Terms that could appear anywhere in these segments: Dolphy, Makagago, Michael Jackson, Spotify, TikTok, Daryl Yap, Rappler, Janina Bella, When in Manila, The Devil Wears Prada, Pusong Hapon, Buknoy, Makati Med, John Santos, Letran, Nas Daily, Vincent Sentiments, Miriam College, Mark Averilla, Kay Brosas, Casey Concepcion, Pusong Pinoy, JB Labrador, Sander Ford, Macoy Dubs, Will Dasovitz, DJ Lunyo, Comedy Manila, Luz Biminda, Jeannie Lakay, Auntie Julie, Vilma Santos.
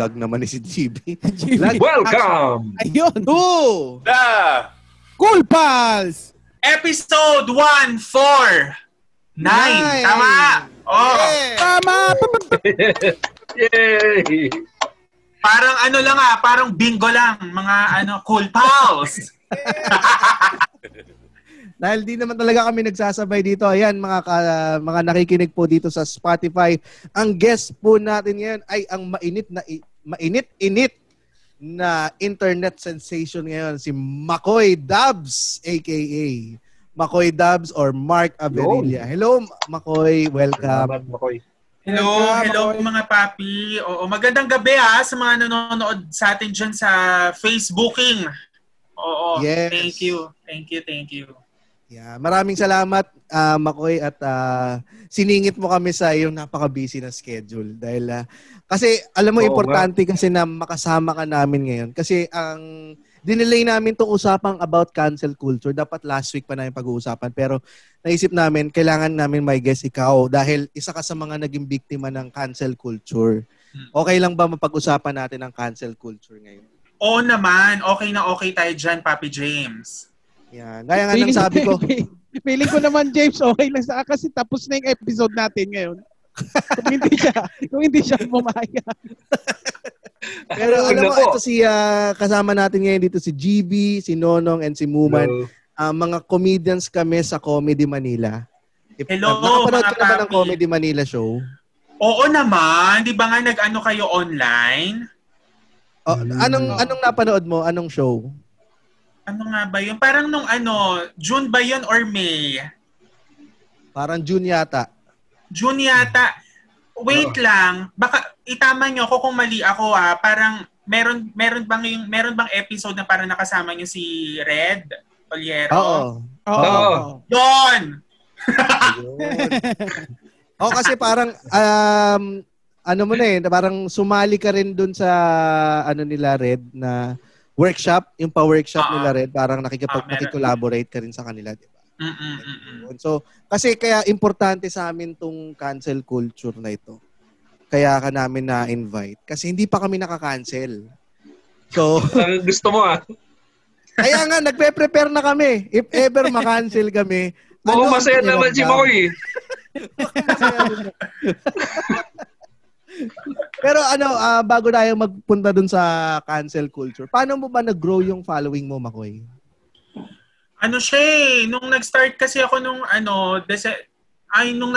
lag naman ni si GB. Welcome! Ayun! To the Cool Pals! Episode 149. Tama! Oh. Yeah. Tama! Yay! Parang ano lang ah, parang bingo lang. Mga ano, Cool Pals! Dahil di naman talaga kami nagsasabay dito. Ayan, mga nakikinig po dito sa Spotify. Ang guest po natin ngayon ay ang mainit-init na internet sensation ngayon, si Macoy Dubs, a.k.a. Macoy Dubs or Mark Averilla. Hello, Macoy. Welcome. Hello, hello mga papi. Oo, magandang gabi ha sa mga nanonood sa atin dyan sa Facebooking. Oo, yes. Thank you. Thank you, thank you. Yeah, maraming salamat Macoy at siningit mo kami sa iyong napaka-busy na schedule dahil kasi alam mo importante kasi na makasama ka namin ngayon kasi ang dinelay namin tong usapang about cancel culture, dapat last week pa namin pag-uusapan pero naisip namin kailangan namin may guest ikaw dahil isa ka sa mga naging biktima ng cancel culture. Okay lang ba mapag-usapan natin ang cancel culture ngayon? Oo naman, okay na okay tayo diyan, Papi James. Yan. Gaya nga nang sabi ko. Feeling ko naman, James, okay lang sa akin kasi tapos na yung episode natin ngayon. Kung hindi siya bumaya. Pero alam mo, ito si kasama natin ngayon dito si GB, si Nonong, and si Muman. Mga comedians kami sa Comedy Manila. Hello, nakapanood ka na ba ng Comedy Manila show? Oo naman. Di ba nga nag-ano kayo online? Oh, anong napanood mo? Anong show? Ano nga ba yun? Parang nung ano, June ba yun or May? Parang June yata. June yata. Wait lang. Baka itama nyo ako kung mali ako ah. Parang meron bang episode na parang nakasama nyo si Red Ollero? Oo. Yun! Oo, kasi parang ano mo na eh. Parang sumali ka rin dun sa ano nila Red na workshop, yung pa-workshop nila Red, parang nakikipag-collaborate ka rin sa kanila, di ba? So, kasi kaya importante sa amin tong cancel culture na ito. Kaya ka namin na-invite. Kasi hindi pa kami nakakancel. So, gusto mo ah. Kaya nga, nagpe-prepare na kami. If ever makancel kami. Oo, masaya naman si Macoy. Pero ano, bago tayo magpunta dun sa cancel culture, paano mo ba nag-grow yung following mo, Macoy? Ano siya eh, nung nag-start kasi ako nung ano, nung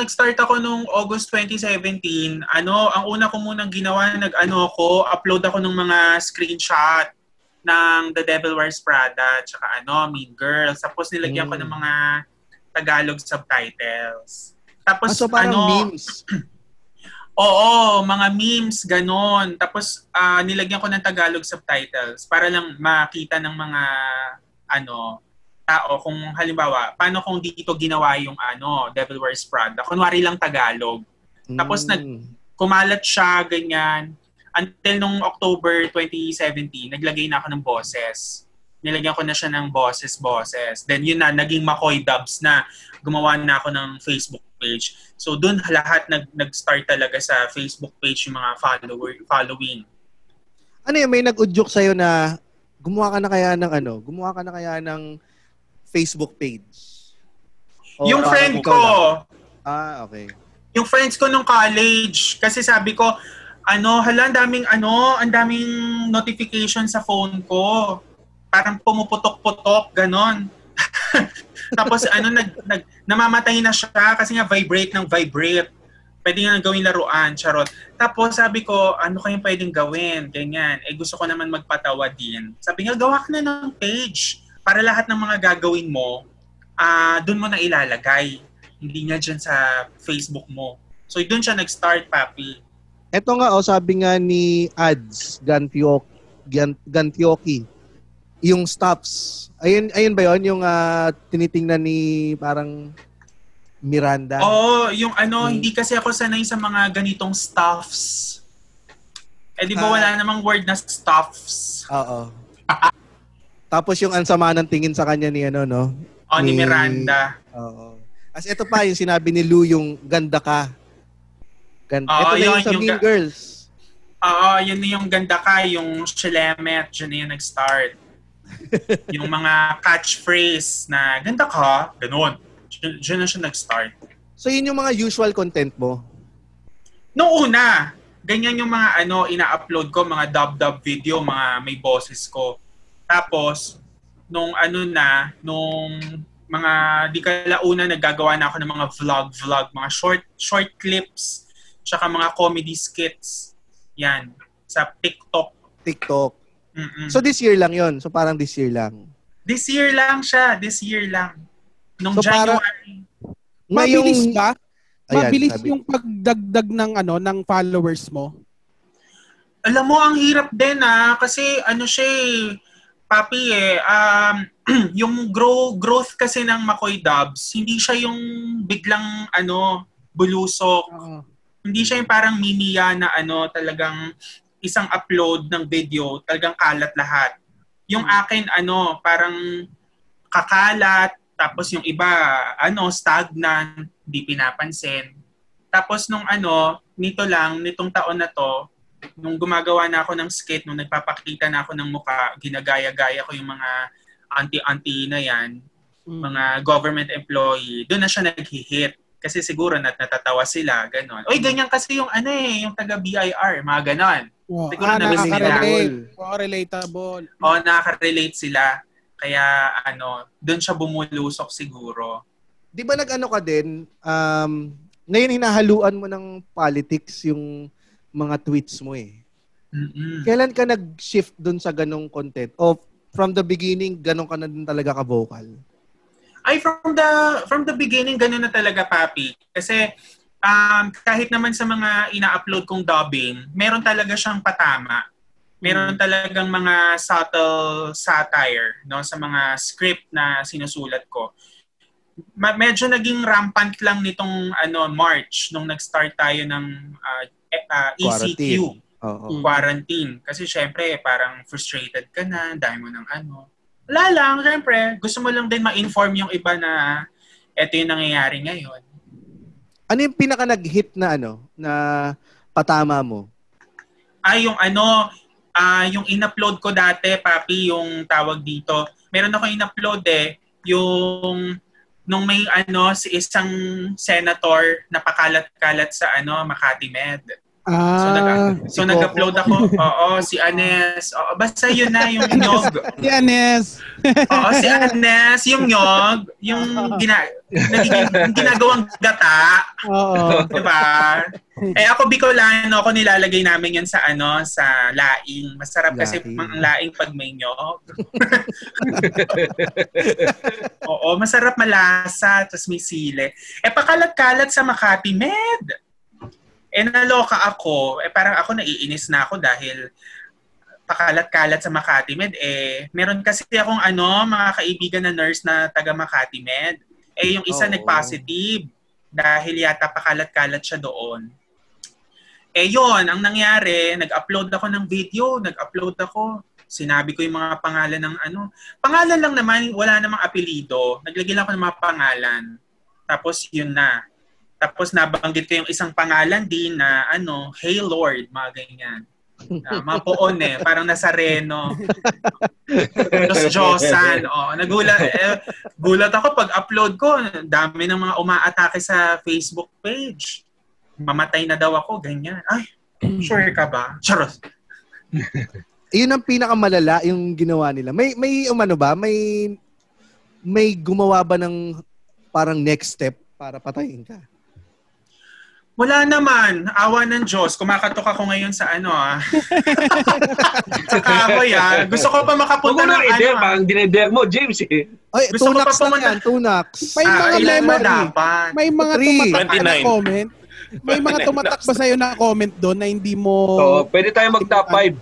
August 2017, ano, ang una ko munang ginawa, upload ako ng mga screenshot ng The Devil Wears Prada, tsaka ano, Mean Girls. Tapos nilagyan ko ng mga Tagalog subtitles. Tapos so parang memes. Oo, mga memes, ganon. Tapos, nilagyan ko ng Tagalog subtitles para lang makita ng mga, ano, tao kung halimbawa, paano kung dito ginawa yung, ano, Devil Wears Prada. Kunwari lang Tagalog. Tapos, kumalat siya, ganyan. Until nung October 2017, naglagay na ako ng boses. Nilagyan ko na siya ng boses. Then, yun na, naging Macoy Dubs na. Gumawa na ako ng Facebook page. So doon lahat nag-start talaga sa Facebook page yung mga following. Ano yun? May nag-udyok sa'yo na gumawa ka na kaya ng Facebook page? O, yung friend ko. Lang. Okay. Yung friends ko nung college. Kasi sabi ko, ang daming notification sa phone ko. Parang pumuputok-putok, ganon. Tapos namamatay na siya kasi nga vibrate. Pwede nga gawin laruan, charot. Tapos sabi ko, ano kayang pwedeng gawin? Ganyan. Eh gusto ko naman magpatawa din. Sabi niya, gawa ka na ng page para lahat ng mga gagawin mo, doon mo na ilalagay. Hindi niya dyan sa Facebook mo. So doon siya nag-start, papi. Eto nga, sabi nga ni Ads Gantioki. Yung stops. Ayun ba yun? Yung tinitingnan ni parang Miranda? Oo, yung hindi kasi ako sanay sa mga ganitong stuffs. Eh di ba wala namang word na stuffs? Oo. Tapos yung ansama ng tingin sa kanya ni no? Ni Miranda. Oo. As ito pa, yung sinabi ni Lou, yung ganda ka. Ito na yung sa Mean Girls. yun na yung ganda ka, yung shilemet, yun na yung nag-start. Yung mga catchphrase na ganda ka, ganun. Yun na siya nag-start. So yun yung mga usual content mo? Noong una, ganyan yung mga ina-upload ko, mga dub-dub video, mga may boses ko. Tapos, nung nung mga di kalauna, naggagawa na ako ng mga vlog, mga short clips, tsaka mga comedy skits. Yan. Sa TikTok. TikTok. Mm-mm. So this year lang yun? So parang this year lang? This year lang siya. This year lang. Nung so January. Mabilis ka? Ayan, mabilis sabi. Yung pagdagdag ng ng followers mo? Alam mo, ang hirap din kasi Papi yung growth kasi ng Macoy Dubs, hindi siya yung biglang bulusok. Uh-huh. Hindi siya yung parang miniya na talagang isang upload ng video, talagang kalat lahat. Yung akin parang kakalat, tapos yung iba stagnant, hindi pinapansin. Tapos nung nitong taon na to, nung gumagawa na ako ng skit, nung nagpapakita na ako ng mukha, ginagaya-gaya ko yung mga auntie-auntie na yan, mga government employee, doon na siya nag-hit. Kasi siguro natatawa sila, gano'n. Oy, ganyan kasi yung yung taga-BIR, mga gano'n. Wow. Siguro nabis nila. Relatable. Oo, nakaka-relate sila. Kaya doon siya bumulusok siguro. Di ba nag-ano ka din, ngayon hinahaluan mo ng politics yung mga tweets mo eh. Mm-mm. Kailan ka nag-shift dun sa ganong content? O from the beginning, ganon ka na din talaga ka-vocal? Ay, from the beginning, ganon na talaga, Papi. Kasi kahit naman sa mga ina-upload kong dubbing, meron talaga siyang patama. Meron talagang mga subtle satire sa mga script na sinusulat ko. Medyo naging rampant lang nitong March, nung nag-start tayo ng ECQ. Quarantine. Quarantine. Kasi syempre, parang frustrated ka na, dahil mo ng Wala lang, syempre. Gusto mo lang din ma-inform yung iba na eto yung nangyayari ngayon. Ano yung pinaka nag-hit na na patama mo? Ay, yung in-upload ko dati, Papi, yung tawag dito. Meron ako in-upload yung nung may si isang senator na pakalat-kalat sa Makati Med. So nag-upload ako. Oo, si Anes. Oo, basta yun na yung nyog. Si Anes. Oo, si Anes. Yung nyog. Yung ginagawang gata. Oo. Diba? Eh ako Bicolano, ako nilalagay namin yun sa sa laing. Masarap kasi ang laing pag may nyog. Oo, masarap malasa. Tapos may sile. Eh pakalat-kalat sa Makati Med. Eh, naloka ako. Eh, parang ako naiinis na ako dahil pakalat-kalat sa Makati Med. Eh, meron kasi akong mga kaibigan na nurse na taga Makati Med. Eh, yung isa nag-positive dahil yata pakalat-kalat siya doon. Eh, yun. Ang nangyari, nag-upload ako ng video. Sinabi ko yung mga pangalan ng Pangalan lang naman, wala namang apelido. Naglagay lang ako ng mga pangalan. Tapos, yun na. Tapos nabanggit ko yung isang pangalan din na Hey Lord, mga ganyan. Mga poon parang Nazareno. Los Josan. Oh, gulat ako pag upload ko, dami ng mga umaatake sa Facebook page. Mamatay na daw ako, ganyan. Ay, sure ka ba? Charot. Yun ang pinakamalala yung ginawa nila. May ba? May gumawa ba ng parang next step para patayin ka? Wala naman. Awa ng Diyos. Kumakatok ako ngayon sa sa kahoy Gusto ko pa makapunta ng Parang dinedare mo, James eh. Ay, gusto tunax ko pa na yan. Tunax. May mga may mga tumatak na comment. May mga tumatak ba sa'yo na comment doon na hindi mo... So, pwede tayo mag-top 5.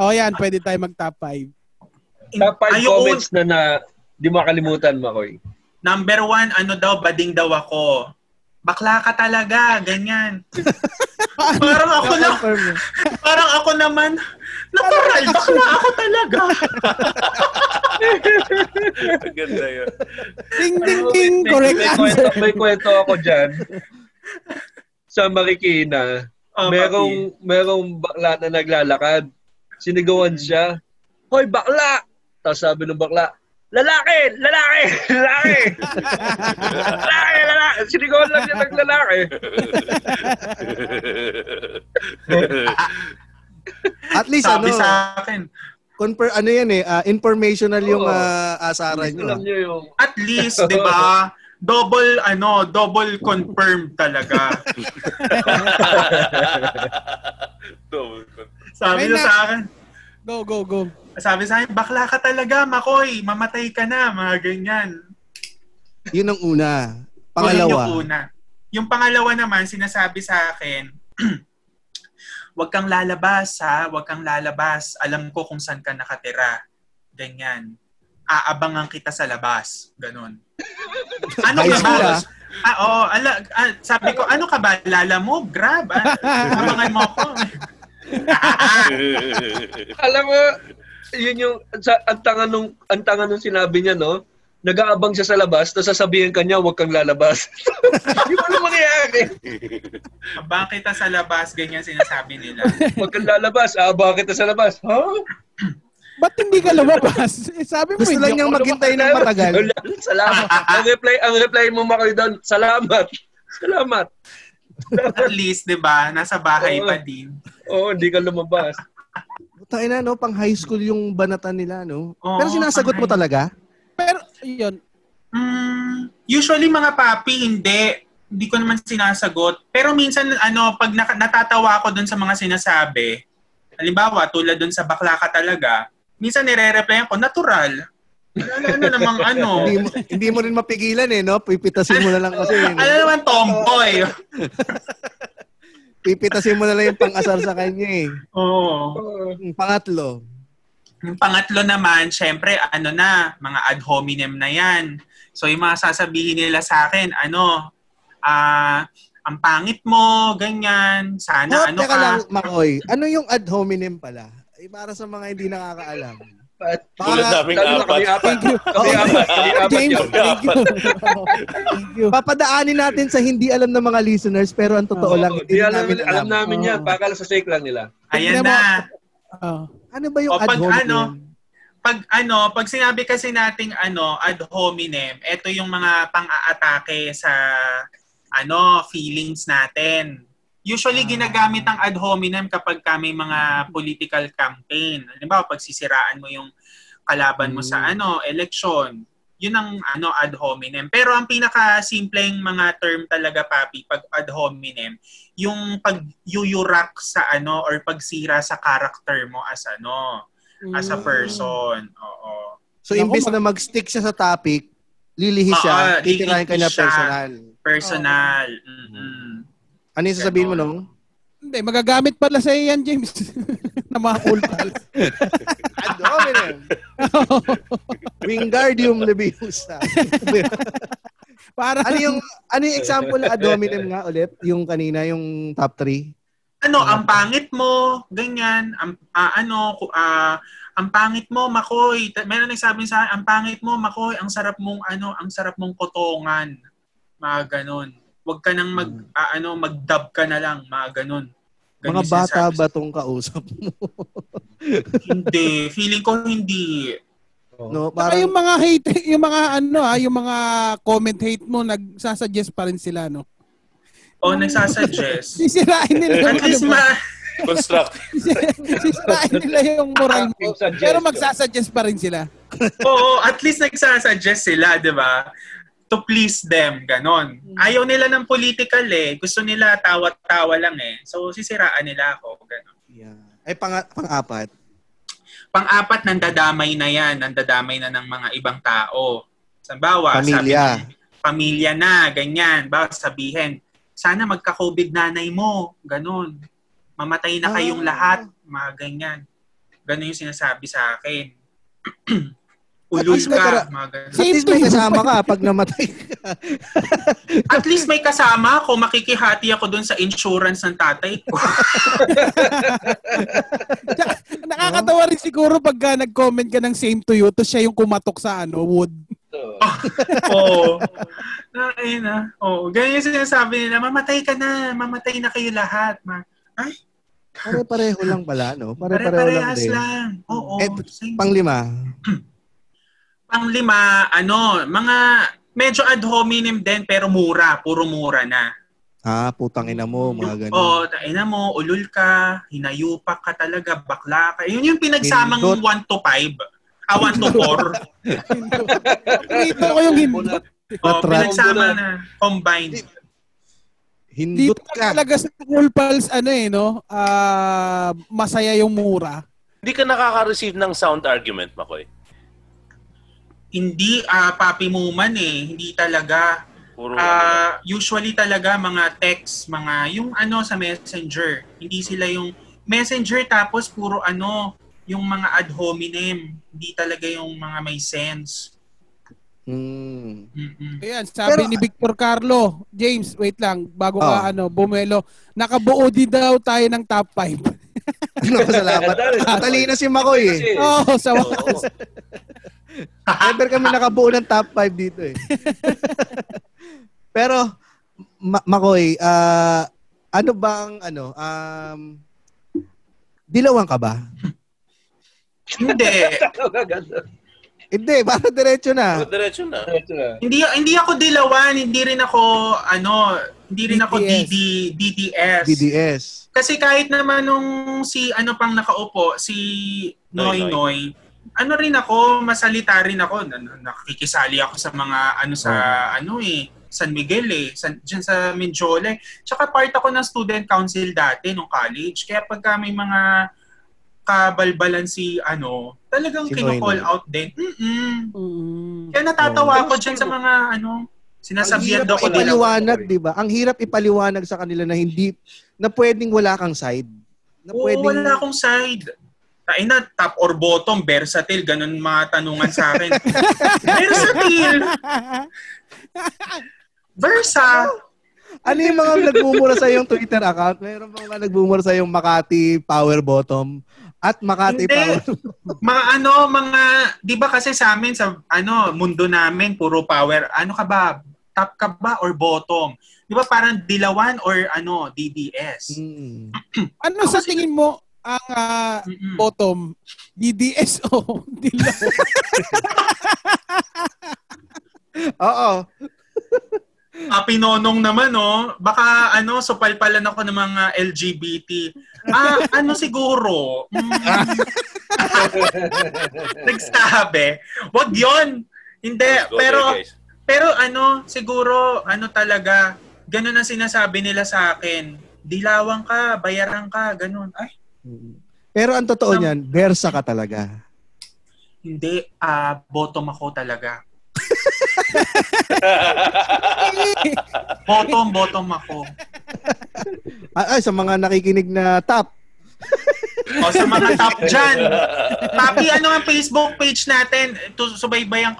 Oh, yan. Pwede tayo mag-top 5. Top 5 comments na hindi makalimutan, Macoy. Number 1, daw, bading daw ako. Bakla ka talaga, ganyan. Parang ako naman, natural, bakla ako talaga. Ang ganda yun. Ding, ding, ding, correct answer. May kwento ako dyan sa Marikina Merong bakla na naglalakad. Sinigawan siya, "Hoy, bakla!" Tapos sabi ng bakla, "Lalaki! Lalaki! Lalaki! Lalaki! Lalaki!" Sinigawan lang siya ng lalaki. At least sabi ano, sa akin, ano yan eh, informational yung asaran nyo. At least, di ba, double confirm talaga. Double confirm. Sabi na sa akin, go. Sabi sa akin, bakla ka talaga, Macoy, mamatay ka na, mga ganyan. Yun ang una. Pangalawa. Yun yung una. Yung pangalawa naman, sinasabi sa akin, "Wag kang lalabas, ha? Wag kang lalabas. Alam ko kung saan ka nakatira." Ganyan. "Aabangan kita sa labas." Ganon. Ano ka ba? Sabi ko, ano ka ba? Lala mo? Grab. Abangan mo ako. Alam mo, yun yung, ang tanga nung sinabi niya, no? Nag-aabang siya sa labas, tapos sasabihin kanya, "Huwag kang lalabas." Yung ano mangyayari? Abang kita sa labas, ganyan sinasabi nila. "Huwag kang lalabas, abang kita sa labas." Huh? Ba't hindi ka lumabas? Sabi mo, gusto lang niyang maghintay ng matagal. Salamat. Ang reply mo, Macoy, doon, Salamat. At least, di ba? Nasa bahay pa din. Oo, hindi ka lumabas. Tayo na, no? Pang high school yung banatan nila, no? Oo, pero sinasagot mo talaga? Pero, yun. Usually, mga papi, hindi ko naman sinasagot. Pero minsan, pag natatawa ako dun sa mga sinasabi, halimbawa, tulad dun sa bakla ka talaga, minsan nire-replyan ko, natural. Ano namang. Hindi mo rin mapigilan, eh, no? Pipitasin mo na lang kasi. Ano naman, tomboy. Pipitasin mo na lang yung pang-asar sa kanya, eh. Oo. Pangatlo. Yung pangatlo naman, syempre, mga ad hominem na yan. So, yung mga sasabihin nila sa akin, ang pangit mo, ganyan, sana, teka lang, Macoy, ano yung ad hominem pala? Ay, para sa mga hindi nakakaalam. Tulad naming apat. Thank you. Papadaanin natin sa hindi alam ng mga listeners, pero ang totoo lang, hindi namin alam. Alam namin yan, pakala sa sake lang nila. Ayan na. Ano ba yung ad hominem? Pag sinabi kasi nating ad hominem, ito yung mga pang-aatake sa feelings natin. Usually ginagamit ang ad hominem kapag may mga political campaign. Halimbawa, pag sisiraan mo yung kalaban mo sa election. Yun ang ad hominem. Pero ang pinaka-simpleng mga term talaga, papi, pag ad hominem, yung pag-yuyurak sa or pagsira sa character mo as a person. Oo. So, imbes na mag-stick siya sa topic, lilihi siya, titirahin ka niya personal. Mm-hmm. Ano yung sasabihin mo, no? Hindi, magagamit pala sa iyan, James. Na mga ulpal. Ad hominem. Wingardium Leviosa. Para ano yung example na ad hominem nga ulit? Yung kanina, yung top 3? Ang pangit mo, ganyan. Ang pangit mo, Macoy. Meron nagsabi sa akin, ang pangit mo, Macoy. Ang sarap mong ang sarap mong kotongan. Mga ganun. Huwag ka nang mag-dub ka na lang, mga ganun. Mga bata ba tong kausap mo? Hindi, feeling ko hindi. No, para yung mga hate, yung mga comment hate mo, nagsasuggest pa rin sila, no? Oh, nagsasuggest. Sisirain nila. At least construct. Sisirain nila yung moral mo. Pero magsasuggest pa rin sila. Oo, at least nagsasuggest sila, di ba? To please them, ganon. Ayaw nila ng political, eh. Gusto nila tawa-tawa lang, eh. So, sisiraan nila ako, ganon. Yeah. Ay, pang-apat? Pang-apat, nandadamay na ng mga ibang tao. Sambawa, pamilya. Pamilya na, ganyan. Bawa sabihin, sana magka-COVID nanay mo, ganon. Mamatay na kayong lahat, mga ganyan. Ganon yung sinasabi sa akin. Uloy ka. At least may kasama ka pag namatay ka. At least may kasama ako. Makikihati ako dun sa insurance ng tatay ko. Nakakatawa rin siguro pagka nag-comment ka ng same to you, tapos siya yung kumatok sa wood. Oo. Ayun na. Ganyan yung sinasabi nila, mamatay ka na. Mamatay na kayo lahat. Ay? Pare-pareho lang pala, no? Pare-parehas lang. Oo. Eh, panglima. Panglima, ano, mga medyo ad hominem din pero mura. Puro mura na. Ah, putang ina mo, mga ganun. Oo, ina mo, ulul ka, hinayupak ka talaga, bakla ka. Yun yung pinagsamang 1 to 5. Ah, 1 to 4. Ito ko yung hindot. Oh, pinagsama na. Combined. Hindot ka. Talaga sa Cool Pals, ano eh, no? Masaya yung mura. Hindi ka nakaka-receive ng sound argument, Macoy? Hindi, papi muman eh. Hindi talaga. Usually talaga mga text, mga yung ano sa Messenger. Hindi sila yung Messenger tapos puro ano, yung mga ad hominem. Hindi talaga yung mga may sense. Mm. Ayan, sabi pero, ni Victor Carlo, James, wait lang, bago ka ano, bumelo, nakabuo din daw tayo ng top 5. No, salamat. Talino si Macoy eh. Oo, sa wakas. Never kami nakabuo ng top 5 dito eh. Pero Macoy, ano bang ano, dilawan ka ba? Hindi. Hindi, parang diretso na. Diretso na. Hindi ako dilawan, hindi rin ako ano, hindi rin ako DDS. DDS. Kasi kahit naman nung si ano pang nakaupo, si Noy. Ano rin ako, masalita rin ako. Nakikisali ako sa mga ano sa ano eh, San Miguel eh, diyan sa Menjole. Tsaka part ako ng student council dati nung college. Kaya pagka may mga kabalbalan si ano, talagang si kino-call out din. Kaya natatawa ako diyan sa mga ano, sinasabihan daw ko nila. Ang hirap ipaliwanag, di ba? Ang hirap ipaliwanag sa kanila na hindi, na pwedeng wala kang side. Na pwedeng wala akong side. Ay na, top or bottom, versatile, ganun mga tanungan sa akin. Versatile! Versa! Ano yung mga nagbumura sa yung Twitter account? Meron bang mga nagbumura sa yung Makati Power Bottom at Makati Hindi. Power mga ano, mga, di ba kasi sa amin, sa ano, mundo namin, puro power, ano ka ba? Top ka ba or bottom? Di ba parang dilawan or ano, DDS? Hmm. Ano sa tingin mo, ang bottom, DDSO, dilaw. Oo. Pinonong naman, no? Baka, ano, supalpalan ako ng mga LGBT. Ano siguro? Nagsabi. Wag yun. Hindi, pero ano, siguro, ano talaga, ganun ang sinasabi nila sa akin. Dilawang ka, bayaran ka, ganun. Ay, pero ang totoo niyan, versa ka talaga. Hindi, bottom ako talaga. Bottom ako. Ay, sa mga nakikinig na top. O, sa mga top dyan. Papi, ano ang Facebook page natin? Subaybay ang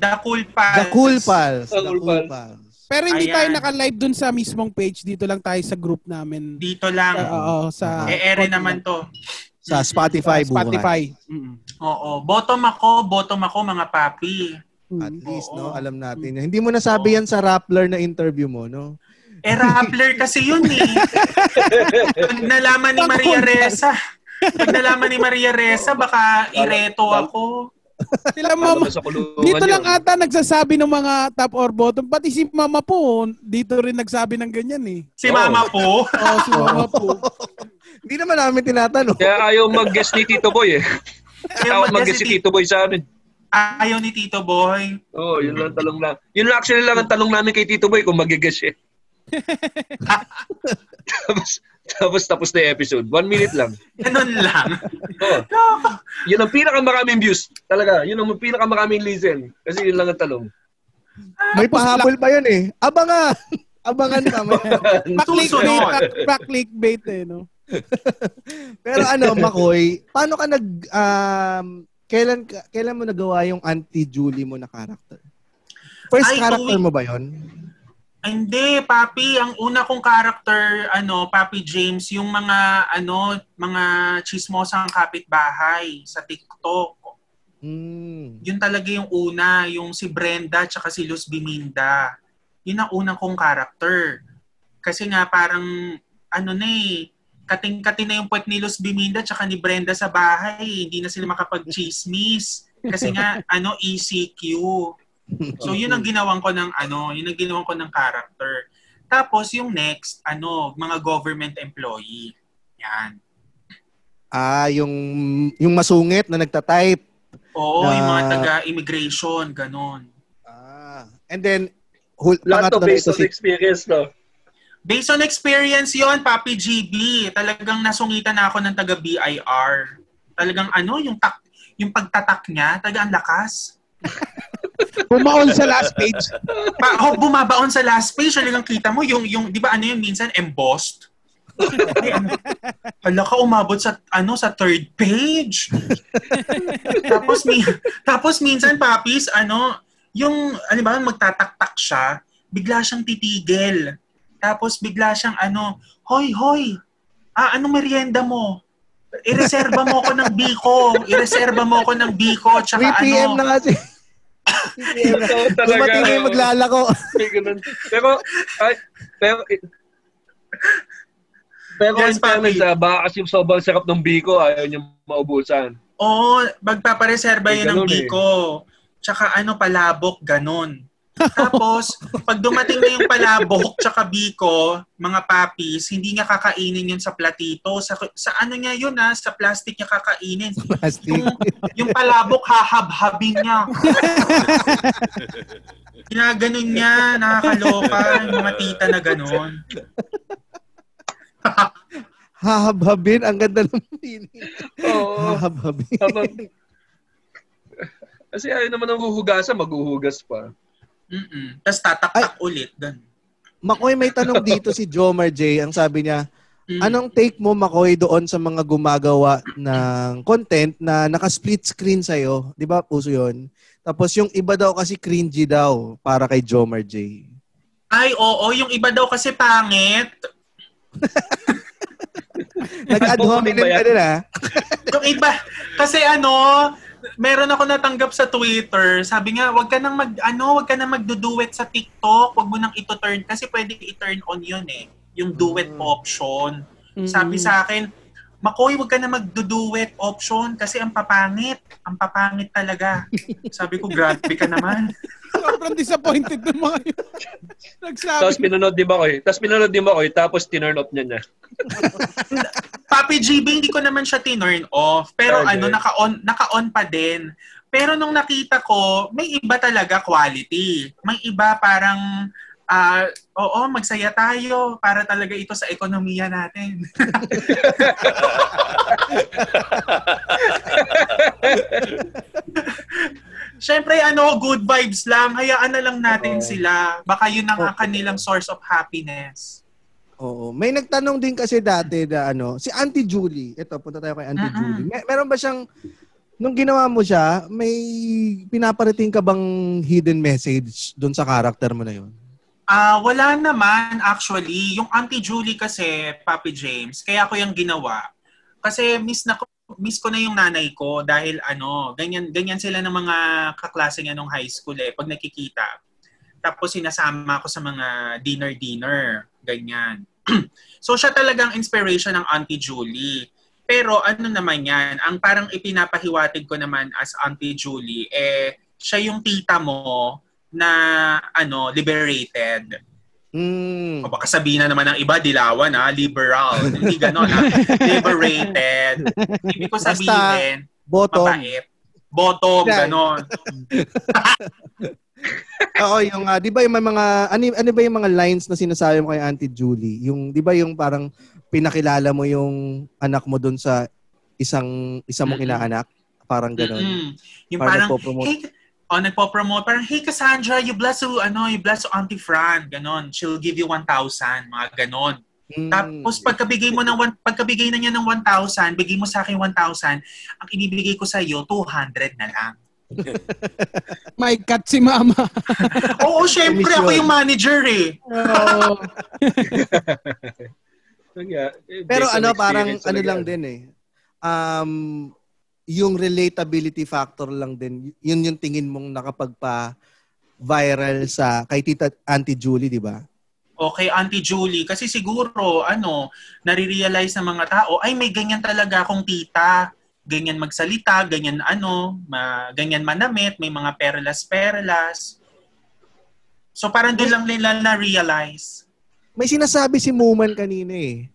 The Cool Pals. The Cool Pals. The Cool Pals. Pero hindi tayo naka-live dun sa mismong page. Dito lang tayo sa group namin. Dito lang. Sa e-ere naman to. Sa Spotify. Spotify. Oo. Bottom ako mga papi. At least, no? Alam natin. Hindi mo nasabi yan sa Rappler na interview mo, no? Rappler kasi yun, eh. Pag nalaman ni Maria Reza, baka ireto ako. Sila mama, dito lang ata nagsasabi ng mga top or bottom. Pati si mama po, dito rin nagsabi ng ganyan eh. Si mama po? Oo, si mama po. Hindi naman namin tinatanong. Kaya ayaw mag-guess ni Tito Boy eh. Ayaw mag-guess ni Tito Boy sa amin. Ayaw ni Tito Boy. Oo, yun lang talong lang. Yun lang actually lang ang talong namin kay Tito Boy kung mag-guess eh. Tapos na episode. 1 minute lang. Ganun lang. Oo. Yun ang pinakamaraming views. Talaga. Yun ang pinakamaraming listen. Kasi yun lang ang talong. May pahabol pa yun eh. Abangan ka. Backlickbait eh. No? Pero ano, Macoy, paano ka kailan mo nagawa yung Auntie Julie mo na character? First character mo ba yun? Hindi, papi. Ang una kong character, ano, Papi James, yung mga, ano, mga chismosang kapitbahay sa TikTok. Yun talaga yung una, yung si Brenda tsaka si Luz Biminda. Yun ang unang kong character. Kasi nga parang, ano na eh, kating-kating na yung puwet ni Luz Biminda tsaka ni Brenda sa bahay. Hindi na sila makapag-chismis. Kasi nga, ano, ECQ. So, yun ang ginawang ko ng, ano, yun ang ginawang ko ng character. Tapos, yung next, ano, mga government employee. Yan. Ah, yung masungit na nagtatype. Oo, na... yung mga taga-immigration, ganun. Ah, and then, lahat to based on experience, no? Based on experience yon, Papi GB, talagang nasungitan na ako ng taga-BIR. Talagang ano, yung pagtatak niya, talagang lakas. Bumaon sa last page. Bumabaon sa last page. Talagang kita mo, yung di ba ano yun, minsan embossed. Hala ka, umabot sa, ano, sa third page. Tapos minsan, Papis, ano, yung, ano ba, magtataktak siya, bigla siyang titigil. Tapos bigla siyang ano, hoy, hoy, anong merienda mo? Ireserba mo ko ng Biko. Ireserba mo ko ng Biko. Tsaka 3 PM ano. 3 PM na kasi. Dumating na yung maglalako. Pero yes, in baka kasi sobrang sarap ng Biko, ayaw niya maubusan. Oo, magpapareserba yun ng Biko. Tsaka ano, palabok, ganun. Tapos, pag dumating na yung palabok tsaka Biko, mga Papis, hindi niya kakainin yun sa platito. Sa ano niya yun ha? Sa plastic niya kakainin. Plastic. Yung palabok, hahab-habin niya. Ginaganon niya, nakakaloka, yung mga tita na ganon. Hahab-habin? Ang ganda ng meaning. Oo. Hahab-habin. Kasi ayaw naman ang huhugasan, maghuhugas pa. Tapos tataktak ulit. Macoy, may tanong dito si Jomar J. Ang sabi niya, anong take mo, Macoy, doon sa mga gumagawa ng content na naka-split screen sa'yo? Di ba, puso yun? Tapos yung iba daw kasi cringy daw para kay Jomar J. Ay, oo. Yung iba daw kasi pangit. Nag-ad hominem ka din, ha? Yung iba, kasi ano... Meron ako natanggap sa Twitter, sabi nga, wag ka nang magduduet sa TikTok, wag mo nang ito-turn kasi pwede i-turn on 'yun eh, yung duet option. Sabi sa akin, Macoy, wag ka nang magduduet option kasi ang papangit talaga. Sabi ko, grabe ka naman. Sobrang disappointed ng mga 'yun. Nagsabi. Tapos pinanood din Macoy, tapos tinurn off niya. Papi GB, hindi ko naman siya tinurn off. Pero okay. Ano, naka-on pa din. Pero nung nakita ko, may iba talaga quality. May iba parang, oo, magsaya tayo para talaga ito sa ekonomiya natin. Siyempre, ano, good vibes lang. Hayaan na lang natin sila. Baka yun ang kanilang source of happiness. Oo. May nagtanong din kasi dati na ano, si Auntie Julie. Ito, punta tayo kay Auntie Julie. Meron ba siyang, nung ginawa mo siya, may pinaparating ka bang hidden message doon sa character mo na yun? Wala naman actually. Yung Auntie Julie kasi, Papi James, kaya ko yung ginawa. Kasi miss ko na yung nanay ko dahil ano, ganyan sila ng mga kaklase niya nung high school eh, pag nakikita. Tapos sinasama ko sa mga dinner, ganyan. So siya talagang inspiration ng Auntie Julie. Pero ano naman yan, ang parang ipinapahiwatig ko naman as Auntie Julie, eh siya yung tita mo na ano, liberated. O baka sabihin na naman ng iba, dilawan ha, liberal. Hindi gano'n ha, liberated. Ibig ko sabihin, mabait. Bottom, gano'n. Oo, yung, di ba yung mga, ano ba yung mga lines na sinasabi mo kay Auntie Julie? Yung, di ba yung parang pinakilala mo yung anak mo dun sa isang mong inaanak? Parang gano'n. Yung parang, hey, nagpo-promote, parang, hey Cassandra, you bless to Auntie Fran, gano'n. She'll give you 1,000, mga gano'n. Tapos pagkabigay na niya ng 1,000, bigay mo sa akin 1,000, ang ibibigay ko sa iyo, 200 na lang. May cut si mama. Oo, syempre ako yung manager eh. Pero ano, parang ano lang din eh. Yung relatability factor lang din. Yun yung tingin mong nakapagpa-viral sa kay Tita Auntie Julie, di ba? o kay Auntie Julie. Kasi siguro, ano, nare-realize ng mga tao, ay may ganyan talaga akong tita. Ganyan magsalita, ganyan ano, ganyan manamit, may mga perlas-perlas. So parang doon lang nila na-realize. May sinasabi si Muman kanina eh.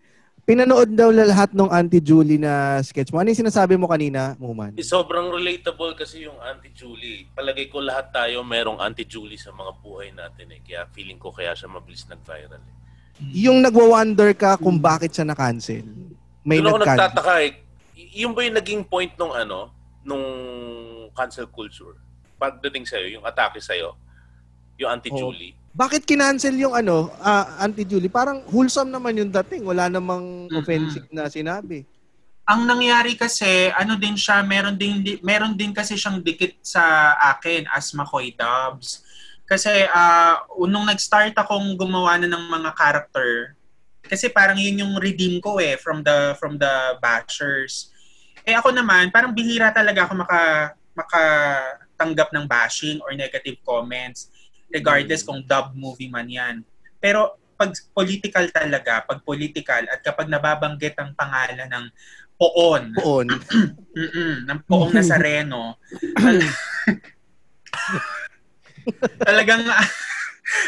Pinanood daw lahat ng Auntie Julie na sketch mo. Ano yung sinasabi mo kanina, Muman? Sobrang relatable kasi yung Auntie Julie. Palagay ko lahat tayo merong Auntie Julie sa mga buhay natin eh. Kaya feeling ko kaya siya mabilis nag-viral eh. Yung nagwa-wonder ka kung bakit siya na-cancel. May nag-cancel. Doon ako nagtataka eh. Yung ba yung naging point nung ano, nung cancel culture? Pagdating sa'yo, yung atake sa'yo, yung Auntie Julie. Bakit kinancel yung ano, Auntie Julie? Parang wholesome naman yung dating. Wala namang offensive na sinabi. Ang nangyari kasi, ano din siya, meron din kasi siyang dikit sa akin as Macoy Dubs. Kasi nung nag-start akong gumawa na ng mga character, kasi parang yun yung redeem ko eh from the bashers. Eh ako naman, parang bihira talaga ako makatanggap ng bashing or negative comments regardless kung dub movie man yan. Pero pag political at kapag nababanggit ang pangalan ng Poon. Ng Poong Nazareno.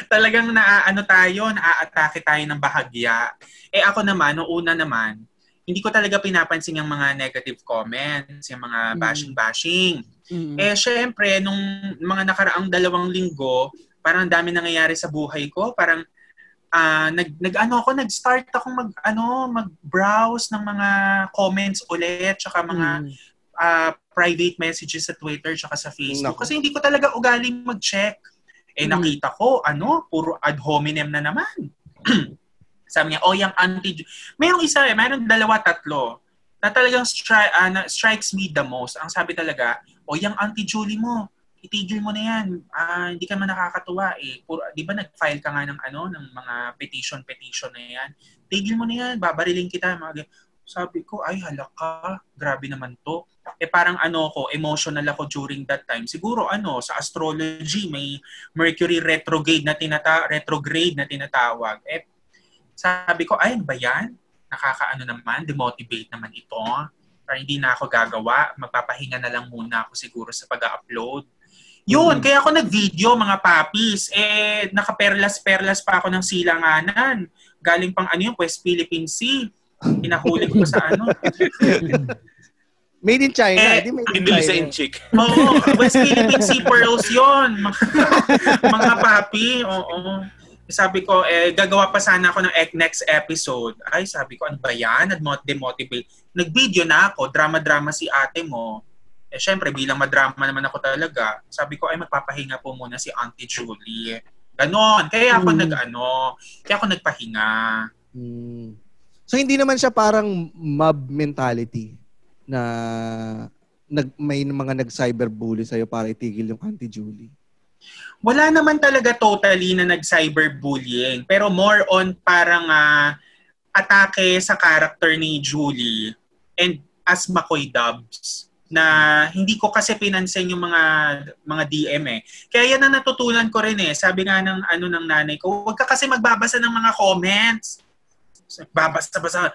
Talagang naaatake tayo ng bahagya. Eh ako naman, noong una naman, hindi ko talaga pinapansin yung mga negative comments, yung mga bashing-bashing. Eh syempre, nung mga nakaraang 2 linggo, parang dami nangyayari sa buhay ko. Parang nag-start akong mag-browse ng mga comments ulit, tsaka mga private messages sa Twitter, tsaka sa Facebook. Kasi hindi ko talaga ugaling mag-check. Eh nakita ko, puro ad hominem na naman. Sabi niya, yung Auntie Julie. Mayroong isa eh, mayroong 2, 3 na talagang strikes me the most. Ang sabi talaga, yung Auntie Julie mo, itigil mo na yan. Hindi ka man nakakatuwa eh. Puro, di ba nag-file ka nga ng mga petition na yan? Tigil mo na yan, babariling kita. Sabi ko, ay halaka, grabe naman to. Eh parang emotional ako during that time. Siguro sa astrology may Mercury retrograde na tinatawag. Eh sabi ko, ay ba yan? Nakakaano naman, demotivate naman ito. Parang hindi na ako gagawa, magpapahinga na lang muna ako siguro sa pag-upload. Yun, kaya ako nag-video mga papis. Eh nakaperlas-perlas pa ako ng silanganan. Galing pang West Philippine Sea. Pinahuli ko sa Made in China. Made in China. Oo. West Philippine Sea Pearls yun. Mga papi. Oo. Sabi ko, gagawa pa sana ako ng next episode. Ay, sabi ko, ano ba yan? Demotivate. Nag-video na ako. Drama-drama si ate mo. Eh, syempre, bilang madrama naman ako talaga. Sabi ko, ay, magpapahinga po muna si Auntie Julie. Ganon. Kaya ako nagpahinga. So, hindi naman siya parang mob mentality na may mga nag-cyberbully sa'yo para itigil yung Auntie Julie. Wala naman talaga totally na nag-cyberbullying. Pero more on parang atake sa character ni Julie and as Macoy Dubs na hindi ko kasi pinansin yung mga DM eh. Kaya yan ang natutunan ko rin eh. Sabi nga ng nanay ko, huwag ka kasi magbabasa ng mga comments. Babasa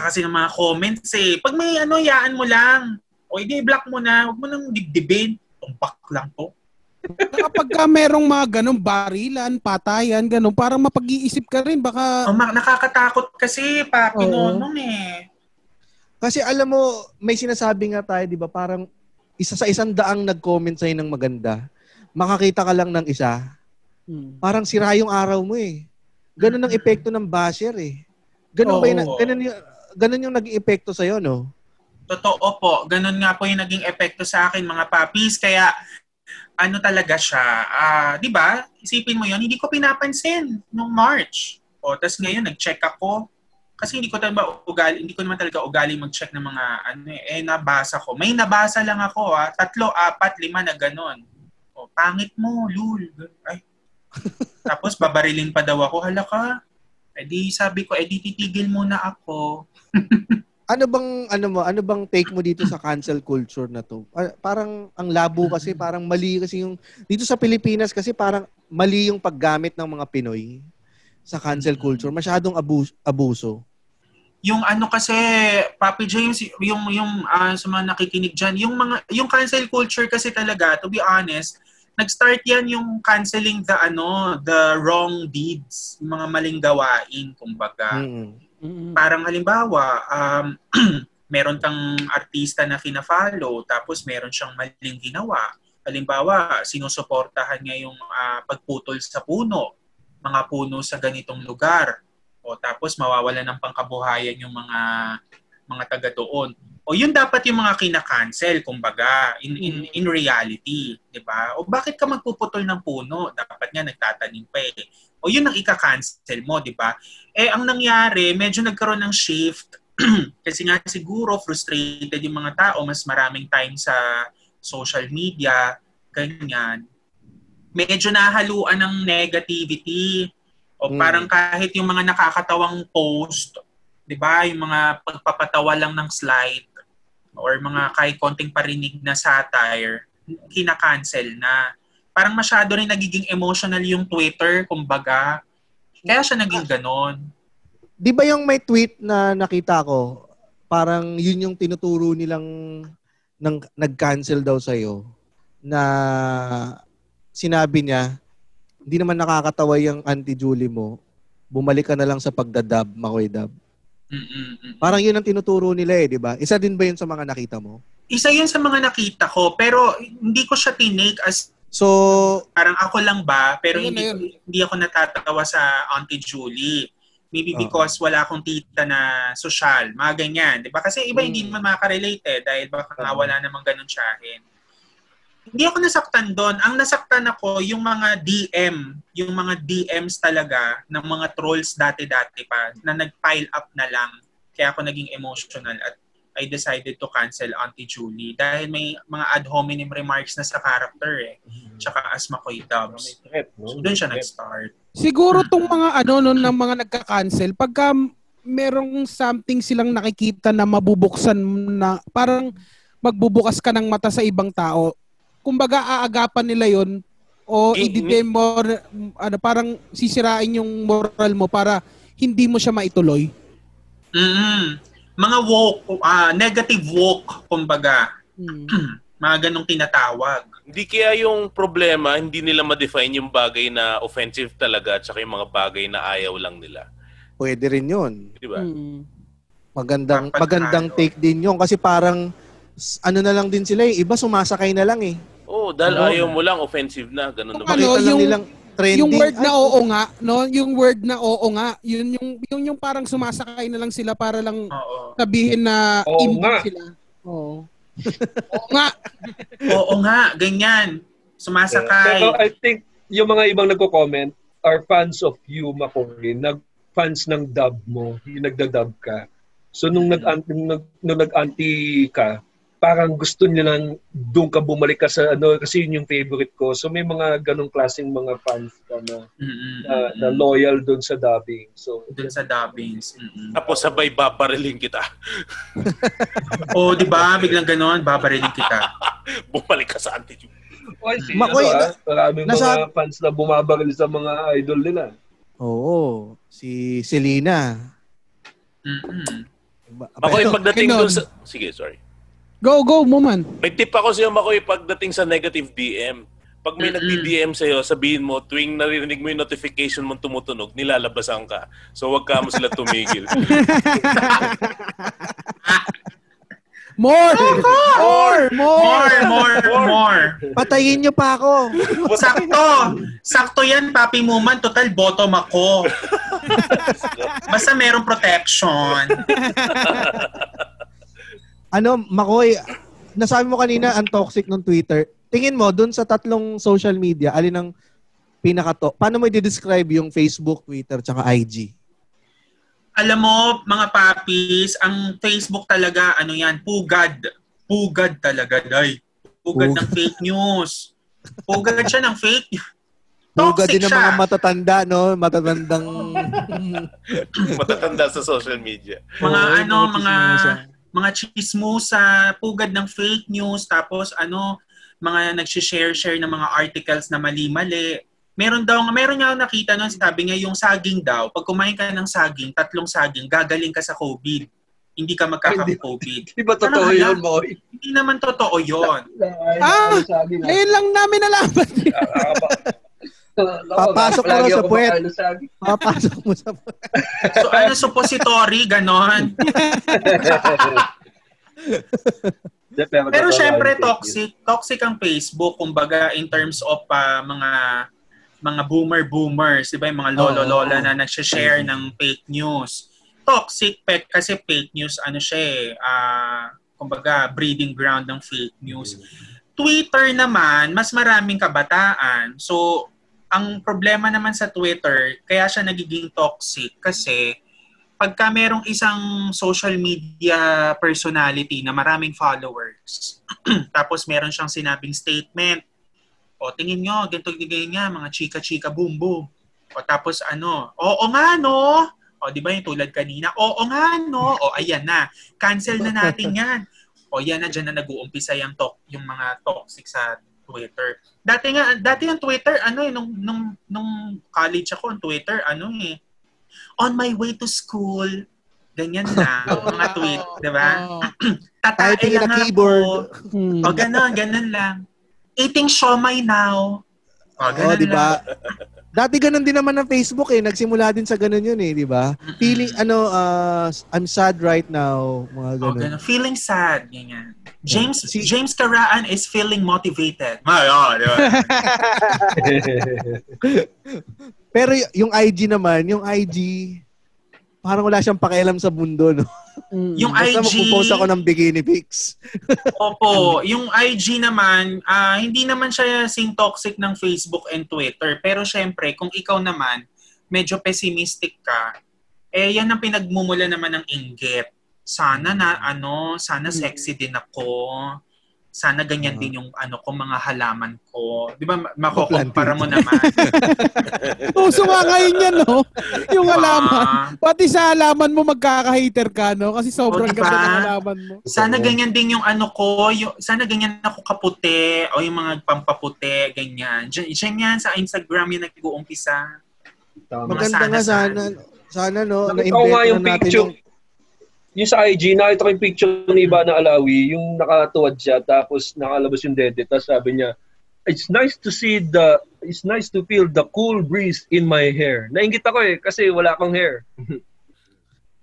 kasi ng mga comments eh. Pag may yaan mo lang. O hindi, block mo na. Huwag mo nang dibdibin. Tumbak lang po. Kapag ka merong mga ganun, barilan, patayan, ganun, parang mapag-iisip ka rin. Baka... nakakatakot kasi, papi noon eh. Kasi alam mo, may sinasabi nga tayo, di ba? Parang isa sa 100 nag-comment sa'yo ng maganda. Makakita ka lang ng isa. Parang sira yung araw mo eh. Ganun ang epekto ng basher eh. Ganun ba yun? Ganun yung naging epekto sa'yo, no? Totoo po. Ganun nga po yung naging epekto sa akin, mga papis. Kaya, talaga siya. Di ba? Isipin mo yun, hindi ko pinapansin nung March. Tapos ngayon, nag-check ako. Kasi hindi ko naman talaga ugali mag-check ng mga, nabasa ko. May nabasa lang ako, 3, 4, 5 na ganun. Pangit mo, lul. Ay. Tapos babarilin pa daw ako, hala ka. Edi sabi ko, titigil muna ako. Ano bang take mo dito sa cancel culture na to? Parang ang labo kasi, parang mali kasi yung dito sa Pilipinas kasi parang mali yung paggamit ng mga Pinoy sa cancel culture. Masyadong abuso. Yung ano kasi, Papi James, yung sa mga nakikinig dyan, yung cancel culture kasi talaga, to be honest, nag-start yan yung canceling the wrong deeds, mga maling gawain, kumbaga. Parang halimbawa, meron kang artista na kina-follow, tapos meron siyang maling ginawa. Halimbawa, sinusuportahan niya yung pagputol sa puno, mga puno sa ganitong lugar. O tapos mawawala ng pangkabuhayan yung mga taga doon. O yun dapat yung mga kinakancel, kumbaga, in reality, di ba? O bakit ka magpuputol ng puno? Dapat nga nagtatanim pa eh. O yun ang ikakancel mo, di ba? Eh, ang nangyari, medyo nagkaroon ng shift kasi nga siguro frustrated yung mga tao, mas maraming time sa social media, ganyan. Medyo nahaluan ng negativity. O parang kahit yung mga nakakatawang post, di ba, yung mga pagpapatawa lang ng slide or mga kahit konting parinig na satire, kinakancel na. Parang masyado rin nagiging emotional yung Twitter, kumbaga. Kaya siya naging ganon. Di ba yung may tweet na nakita ko, parang yun yung tinuturo nilang nag-cancel daw sa'yo, na sinabi niya, hindi naman nakakatawa yung Auntie Julie mo. Bumalik ka na lang sa pagdadab, Macoy Dub. Parang yun ang tinuturo nila eh, di ba? Isa din ba yun sa mga nakita mo? Isa yun sa mga nakita ko, pero hindi ko siya tinake as... So... Parang ako lang ba, pero hindi ako natatawa sa Auntie Julie. Maybe because wala akong tita na social, mga ganyan. Di ba? Kasi iba hindi naman makakarelate eh, dahil baka nga wala namang ganun siyahin. Hindi ako nasaktan doon. Ang nasaktan ako, yung mga DMs talaga ng mga trolls dati-dati pa na nag-pile up na lang. Kaya ako naging emotional at I decided to cancel Auntie Julie dahil may mga ad hominem remarks na sa character eh. Tsaka as Macoy Dubs. So doon siya nag-start. Siguro tong mga ng mga nagka-cancel, pagka merong something silang nakikita na mabubuksan na, parang magbubukas ka ng mata sa ibang tao, kumbaga aagapan nila yon o parang sisirain yung moral mo para hindi mo siya maituloy. Mga woke, negative woke, kumbaga. Mga ganong tinatawag. Hindi kaya yung problema, hindi nila ma-define yung bagay na offensive talaga at saka yung mga bagay na ayaw lang nila. Pwede rin yun. Diba? Magandang take din yun kasi parang na lang din sila eh. Iba sumasakay na lang eh. Dahil ayaw mo lang, offensive na. Ganun na. Pakita lang nilang trending. Yung word na oo nga, no? Yung word na oo nga, yun yung parang sumasakay na lang sila para lang sabihin na imbang sila. Oo nga. Oo nga, ganyan. Sumasakay. Pero I think yung mga ibang nagko-comment are fans of you, Macoy. Fans ng dub mo. Yung nagda-dub ka. So nung nag-anti ka, parang gusto niya lang doon ka bumalik ka sa kasi yun yung favorite ko. So may mga ganong klaseng mga fans ka na loyal doon sa dubbing. So doon sa dubbings. Tapos sabay babariling kita. Di ba? Biglang ganon, babariling kita. Bumalik ka sa Auntie Julie. Macoy, maraming mga fans na bumabaril sa mga idol nila. Oo. Si Selena. Macoy, pagdating doon sa... Sige, sorry. Go, Moman. May tip ako sa'yo, Macoy, pagdating sa negative DM. Pag may nag-DM sa'yo, sabihin mo, tuwing narinig mo yung notification mong tumutunog, nilalabasan ka. So, wag ka mo sila tumigil. More! Patayin nyo pa ako. Sakto yan, Papi Moman. Total, bottom ako. Basta merong protection. Macoy, nasabi mo kanina ang toxic ng Twitter. Tingin mo, dun sa tatlong social media, alin ang pinaka-toxic? Paano mo i-describe yung Facebook, Twitter, tsaka IG? Alam mo, mga papis, ang Facebook talaga, pugad. Pugad talaga, day. Pugad ng fake news. Pugad siya ng fake news. Toxic din ng mga matatanda, no? Matatanda sa social media. Mga chismusa, pugad ng fake news, tapos mga nagsishare-share ng mga articles na mali-mali. meron nga nakita noon, sinabi niya yung saging daw, pag kumain ka ng saging, 3 saging, gagaling ka sa COVID. Hindi ka magkaka-COVID. Di ba totoo yun, boy? Hindi naman totoo yun. Ngayon lang namin nalaman. Papasok mo sa puwet. Papasok mo sa puwet. So ano, suppository, ganon. Pero syempre toxic. Toxic ang Facebook, kumbaga in terms of mga boomers, di ba? Yung mga lolo-lola na nagsha-share ng fake news. Toxic pek kasi fake news, ano siya eh, kumbaga breeding ground ng fake news. Twitter naman, mas maraming kabataan. So, ang problema naman sa Twitter, kaya siya nagiging toxic kasi pagka merong isang social media personality na maraming followers, tapos meron siyang sinabing statement, o tingin nyo, ganito-ganyan nga, mga chika-chika boom-boom. O tapos ano, oo nga no! O, di ba yung tulad kanina? Oo nga, no? O, ayan na. Cancel na natin yan. O, yan na, dyan na nag-uumpisa yung mga toxic sa Twitter. Dati yung Twitter, ano eh, nung college ako, yung Twitter, ano eh, on my way to school, ganyan na, mga tweet, di ba? Tatae lang ako. O, ganun lang. Eating siomai now. O, ganun lang. Dati ganun din naman ang Facebook eh. Nagsimula din sa ganun yun eh, di ba? Feeling, ano, I'm sad right now. Mga ganun. Oh, ganun. Feeling sad. Ganyan. James Caraan is feeling motivated. My God, di ba? Pero yung IG naman, yung IG, parang wala siyang pakialam sa mundo, no? Yung IG... Basta magpo-post ako ng bikini pics. Opo. Yung IG naman, hindi naman siya sing toxic ng Facebook and Twitter. Pero syempre, kung ikaw naman, medyo pessimistic ka, eh yan ang pinagmumula naman ng inggit. Sana na, ano, sana sexy din ako. Sana ganyan din yung, ano, ko mga halaman ko. Di ba, makukumpara mo naman. Oo, sumangayin yan, no? Yung halaman. Pati sa halaman mo, magkaka-hater ka, no? Kasi sobrang ganda ng halaman mo. Sana ganyan din yung, ano, ko. Sana ganyan ako kaputi. O yung mga pampapute, ganyan. Diyan yan, sa Instagram yung nag-uumpisa. Maganda nga sana. Sana, no? Nakita nga yung picture. Yung sa IG, nakita ko yung picture ni Iba na Alawi, yung nakatuwad siya, tapos nakalabas yung dede, tapos sabi niya, it's nice to feel the cool breeze in my hair. Nainggit ako eh, kasi wala akong hair.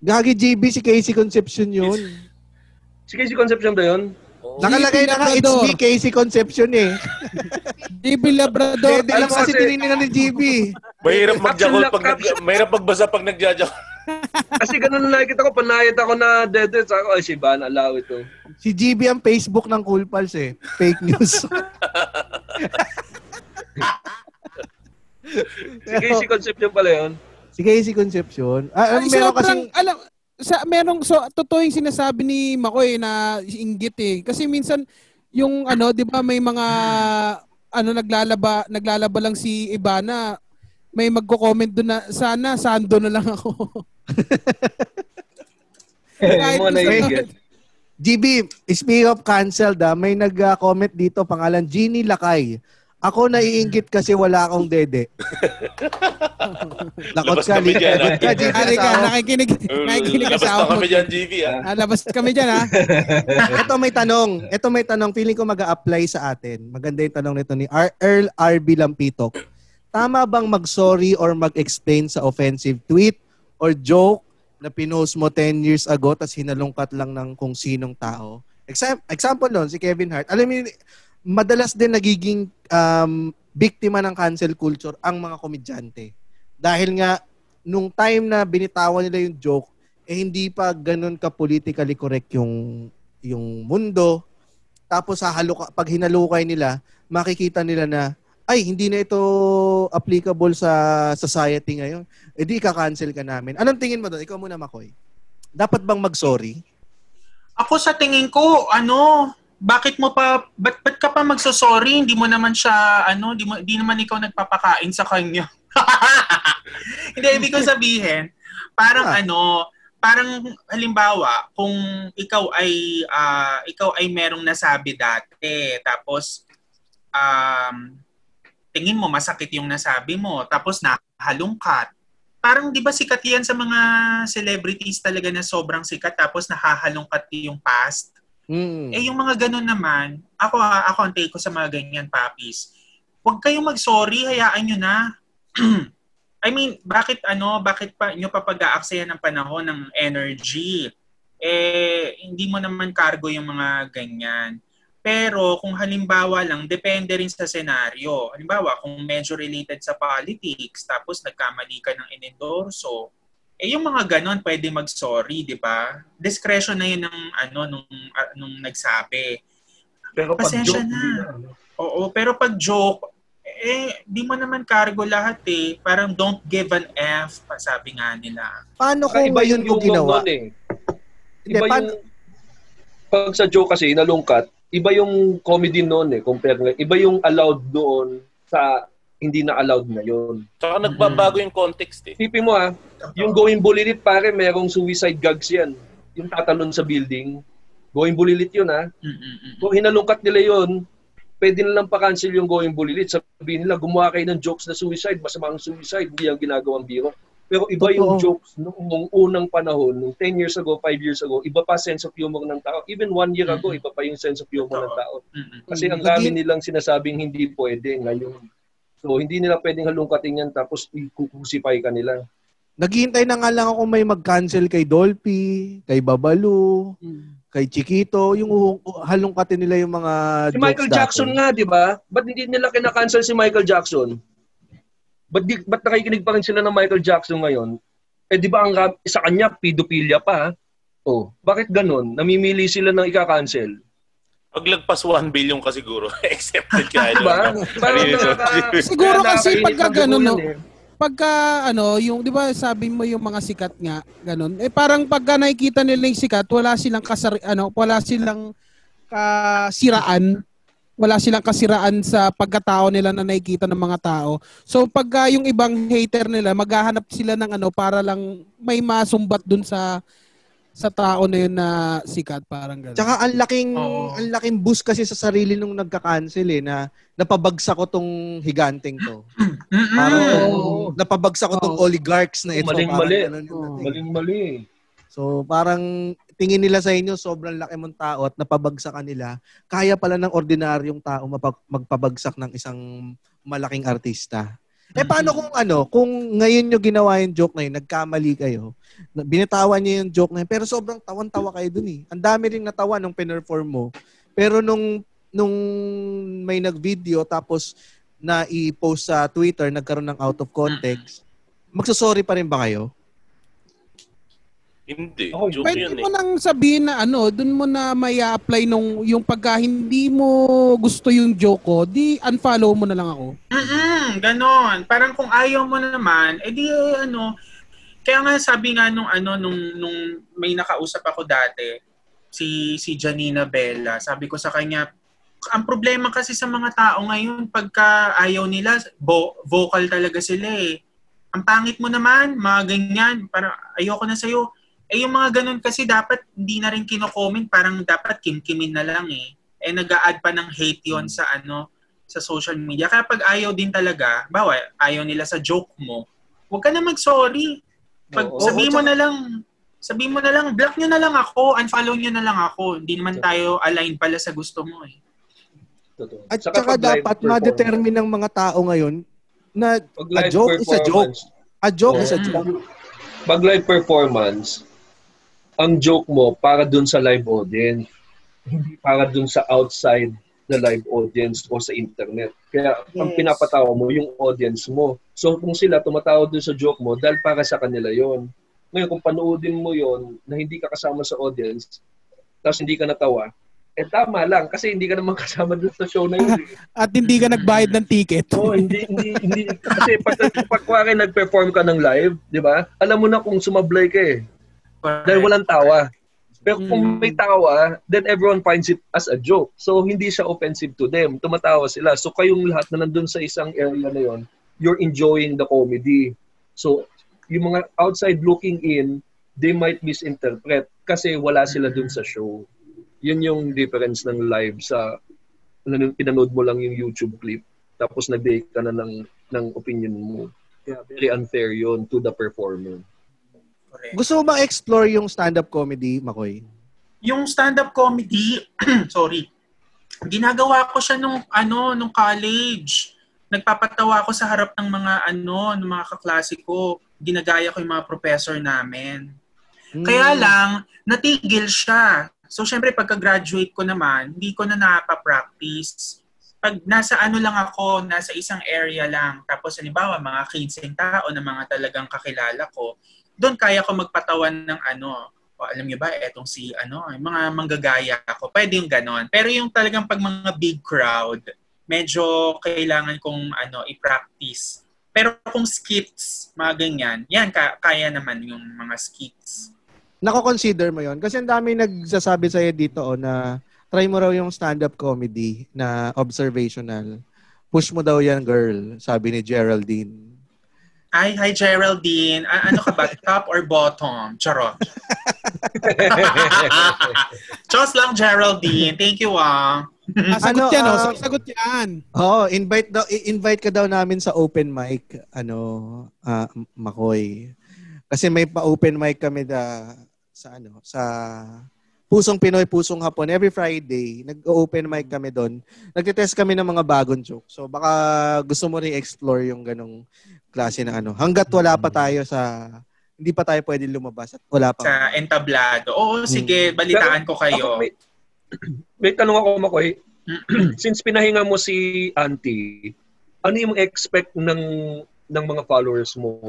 Gagi JB, si Casey Concepcion yun. Si Casey Concepcion ba yun? Oh. Nakalagay na ka, it's me, Casey Concepcion eh. JB Labrador, dede lang kasi tinignan ni JB. Mahirap magbasa pag nagjajakol. Kasi ganun na nakikita ko, panayat ako na dead. Saka ko, ay si Iba na Alawi to. Si GB ang Facebook ng Cool Pals eh. Fake news. Si Casey Concepcion pala yun. Si Casey Concepcion. Meron kasing... Alam, totoo yung sinasabi ni Macoy na inggit eh. Kasi minsan, yung ano, di ba may mga, ano, naglalaba lang si Iba na, may magko-comment doon na, sana, sando na lang ako. GB, speak of canceled, may nag-comment dito, pangalan, Jeannie Lakay. Ako naiinggit kasi wala akong dede. Lakot ka, Lika. Nakikinig ka sa ako. Labas na kami dyan, GB. Labas kami dyan, ha? Ito may tanong. Feeling ko mag-a-apply sa atin. Maganda yung tanong nito ni Earl R.B. Lampitok. Tama bang mag-sorry or mag-explain sa offensive tweet or joke na pinost mo 10 years ago tapos hinalungkat lang ng kung sinong tao? Example nun, si Kevin Hart. Alam mo, madalas din nagiging biktima ng cancel culture ang mga komedyante. Dahil nga, nung time na binitawan nila yung joke, eh hindi pa ganun ka-politically correct yung mundo. Tapos pag hinalukay nila, makikita nila na, ay, hindi na ito applicable sa society ngayon. Eh di, kakancel ka namin. Anong tingin mo doon? Ikaw muna, Macoy. Dapat bang mag-sorry? Ako sa tingin ko, ano, ba't ka pa magsosorry? Hindi mo naman siya, ano, di naman ikaw nagpapakain sa kanya. Hindi, ibig ko sabihin, parang ano, parang halimbawa, kung ikaw ay merong nasabi dati, tapos, tingin mo masakit yung nasabi mo, tapos nakahalungkat. Parang di ba sikat yan sa mga celebrities talaga na sobrang sikat tapos nakahalungkat yung past? Mm. Eh yung mga ganun naman, ako ang take ko sa mga ganyan, papis. Huwag kayong mag-sorry, hayaan nyo na. I mean, bakit pa nyo papag-aaksaya ng panahon ng energy? Eh, hindi mo naman cargo yung mga ganyan. Pero kung halimbawa lang, depende rin sa senaryo. Halimbawa, kung medyo related sa politics, tapos nagkamali ka ng inendorso, eh yung mga ganon pwede mag-sorry, di ba? Discretion na yun ng, nung nagsabi. Pero pasensya na. Oo, pero pag joke, eh, di mo naman cargo lahat eh. Parang don't give an F, sabi nga nila. Paano kung iba yun yung ginawa? Eh. Iba yung, pag sa joke kasi, nalungkat, iba yung comedy noon eh, compared, iba yung allowed noon sa hindi na allowed na yun. Tsaka nagbabago yung context eh. Tipin mo ha, yung going bulilit pare, merong suicide gags yan. Yung tatalon sa building, going bulilit yun ha. Kung hinalungkat nila yun, pwede nilang pa-cancel yung going bulilit. Sabihin nila, gumawa kayo ng jokes na suicide, masamang suicide, hindi ang ginagawang biro. Pero iba yung jokes noong unang panahon, noong 10 years ago, 5 years ago, iba pa sense of humor ng tao. Even 1 year ago, iba pa yung sense of humor ng tao. Kasi ang dami nilang sinasabing hindi pwede ngayon. So, hindi nila pwedeng halungkatin yan tapos ikukusipay ka nila. Naghihintay na nga lang ako may mag-cancel kay Dolphy, kay Babalu, kay Chiquito, yung halungkatin nila yung mga si Michael Jackson nga, di ba? Ba't hindi nila kinakancel si Michael Jackson? Ba't nakikinig pa rin sila ng Michael Jackson ngayon? Eh di ba ang sa kanya, pedophilia pa? Oh, bakit ganun? Namimili sila ng ika-cancel? Paglagpas 1 billion ka siguro. Accepted ka. Diba? Siguro kasi pagka ganun, no? Pagka ano, yung, di ba sabi mo yung mga sikat nga, ganun. Eh parang pagka nakikita nila yung sikat, wala silang kasiraan sa pagkatao nila na nakikita ng mga tao. So pagka yung ibang hater nila, maghahanap sila ng ano para lang may masumbat dun sa tao na yun na sikat, parang gano'n. Tsaka ang laking boost kasi sa sarili nung nagka-cancel eh, na napabagsak ko tong higanting to. Parang napabagsak ko tong oligarchs na ito. Maling-mali. So parang tingin nila sa inyo sobrang laki mong tao at napabagsak nila. Kaya pala ng ordinaryong tao magpabagsak ng isang malaking artista. Eh paano kung kung ngayon nyo ginawa yung joke na yun, nagkamali kayo, binitawan nyo yung joke na yun, pero sobrang tawan-tawa kayo dun eh. Ang dami ring natawa nung pinerform mo. Pero nung may nag-video tapos na i-post sa Twitter, nagkaroon ng out of context, magsasorry pa rin ba kayo? Hindi. Oh, pwede mo nang sabihin na dun mo na may apply nung yung pagka hindi mo gusto yung joke ko, di unfollow mo na lang ako. Ganon. Parang kung ayaw mo naman, edi kaya nga sabi nga nung may nakausap ako dati, si Janina Bella, sabi ko sa kanya, ang problema kasi sa mga tao ngayon, pagka ayaw nila, vocal talaga sila eh. Ang pangit mo naman, mga ganyan, parang ayoko na sa'yo. Eh, yung mga ganun kasi dapat hindi na rin kino-comment, parang dapat kimkimin na lang eh. Eh, nag-a-add pa ng hate yon sa sa social media. Kaya pag ayaw din talaga, bawa, ayaw nila sa joke mo, huwag ka na mag-sorry. Sabihin mo na lang, block nyo na lang ako, unfollow nyo na lang ako. Hindi naman tayo aligned pala sa gusto mo eh. At saka dapat ma-determine ng mga tao ngayon na a joke is a joke. A joke is a joke. Pag live performance, ang joke mo para dun sa live audience, hindi para dun sa outside the live audience o sa internet. Kaya ang pinapatawa mo, yung audience mo. So kung sila tumatawa dun sa joke mo, dahil para sa kanila yon. Ngayon, kung panoodin mo yon na hindi ka kasama sa audience, tapos hindi ka natawa, eh tama lang, kasi hindi ka naman kasama dun sa show na yun. At hindi ka nagbayad ng ticket. Oo, hindi. Kasi pag nag-perform ka ng live, di ba? Alam mo na kung sumablay ka eh. Dahil walang tawa. Pero kung may tawa, then everyone finds it as a joke. So, hindi siya offensive to them. Tumatawa sila. So, kayong lahat na nandun sa isang area na yon, you're enjoying the comedy. So, yung mga outside looking in, they might misinterpret kasi wala sila dun sa show. Yun yung difference ng live sa pinanood mo lang yung YouTube clip. tapos nag-day ka na ng opinion mo. Yeah, very unfair yun to the performer. Correct. Gusto mo bang explore yung stand-up comedy, Macoy? Yung stand-up comedy, sorry, ginagawa ko siya nung college. Nagpapatawa ako sa harap ng mga kaklase ko. Ginagaya ko yung mga professor namin. Kaya lang, natigil siya. So, syempre, pagka-graduate ko naman, hindi ko na nakapapractice. Pag nasa isang area lang, tapos halimbawa, mga 15 tao na mga talagang kakilala ko, doon kaya ko magpatawan ng alam niyo ba, etong si mga manggagaya ko. Pwede yung ganon. Pero yung talagang pag mga big crowd, medyo kailangan kong i-practice. Pero kung skits, mga ganyan, yan, kaya naman yung mga skits. Nako-consider mo yon? Kasi ang dami nagsasabi sa'yo dito na try mo raw yung stand-up comedy na observational. Push mo daw yan, girl, sabi ni Geraldine. Ay, hi Geraldine. Ano ka ba? Top or bottom? Charot. Just lang, Geraldine. Thank you, sagot yan, sagot yan. Oo, invite ka daw namin sa open mic, Macoy. Kasi may pa-open mic kami sa Pusong Pinoy, Pusong Hapon. Every Friday, nag-open mic kami doon. Nagtitest kami ng mga bagong joke. So baka gusto mo rin explore yung ganong klase ng Hanggat wala pa tayo hindi pa tayo pwede lumabas at wala pa. Sa entablado. Oo, sige, balitaan ko kayo. May tanong ako, Macoy. Since pinahinga mo si Auntie, ano yung expect ng mga followers mo?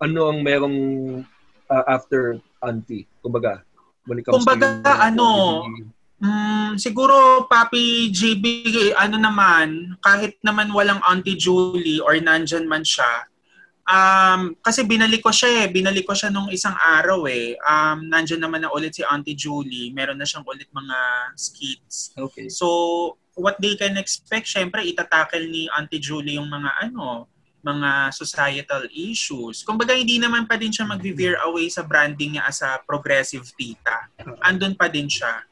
Ano ang merong after Auntie? Kumbaga, siguro Papi JB, kahit naman walang Auntie Julie or nandyan man siya, kasi binalik ko siya nung isang araw nandyan naman na ulit si Auntie Julie, meron na siyang ulit mga skits. Okay. So, what they can expect, syempre, itatackle ni Auntie Julie yung mga societal issues. Kumbaga, hindi naman pa din siya mag-veer away sa branding niya as a progressive tita. Andun pa din siya.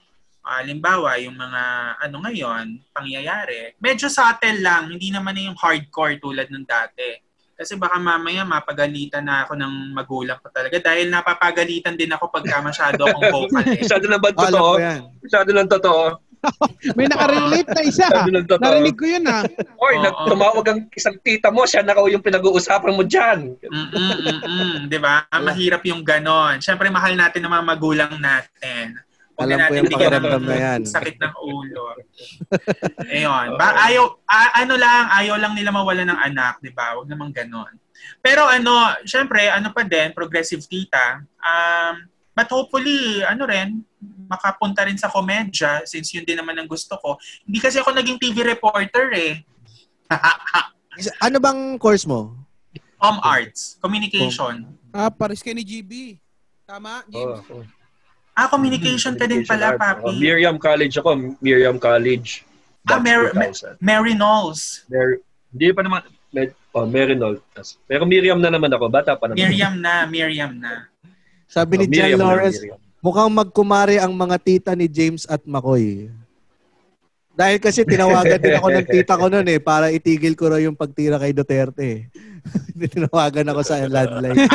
Halimbawa, yung mga ngayon, pangyayari, medyo subtle lang, hindi naman na yung hardcore tulad ng dati. Kasi baka mamaya mapagalitan na ako ng magulang ko talaga dahil napapagalitan din ako pagka masyado akong vocal. Masyado na ba totoo? Masyado lang totoo. May nakarelate na isa. Narinig ko yun Oy, tumawag ang isang tita mo, siya na raw yung pinag-uusapan mo dyan. Diba? Mahirap yung ganon. Siyempre, mahal natin ang mga magulang natin. Huwag natin bigyan ng sakit ng ulo. Ayun. Ayaw lang nila mawala ng anak, diba? Huwag namang ganon. Pero siyempre, pa din, progressive tita. But hopefully, makapunta rin sa komedya since yun din naman ang gusto ko. Hindi kasi ako naging TV reporter Ano bang course mo? Arts. Communication. Pares kayo ni GB. Tama, GB? Communication ka din pala, Papi. Miriam College ako. Miriam College. Merinals. Hindi pa naman. Merinals. Pero Miriam na naman ako. Bata pa naman. Miriam na. Sabi ni Jan Lawrence, mukhang magkumare ang mga tita ni James at Macoy. Dahil kasi tinawagan din ako ng tita ko noon para itigil ko raw yung pagtira kay Duterte. Tinawagan ako sa landline.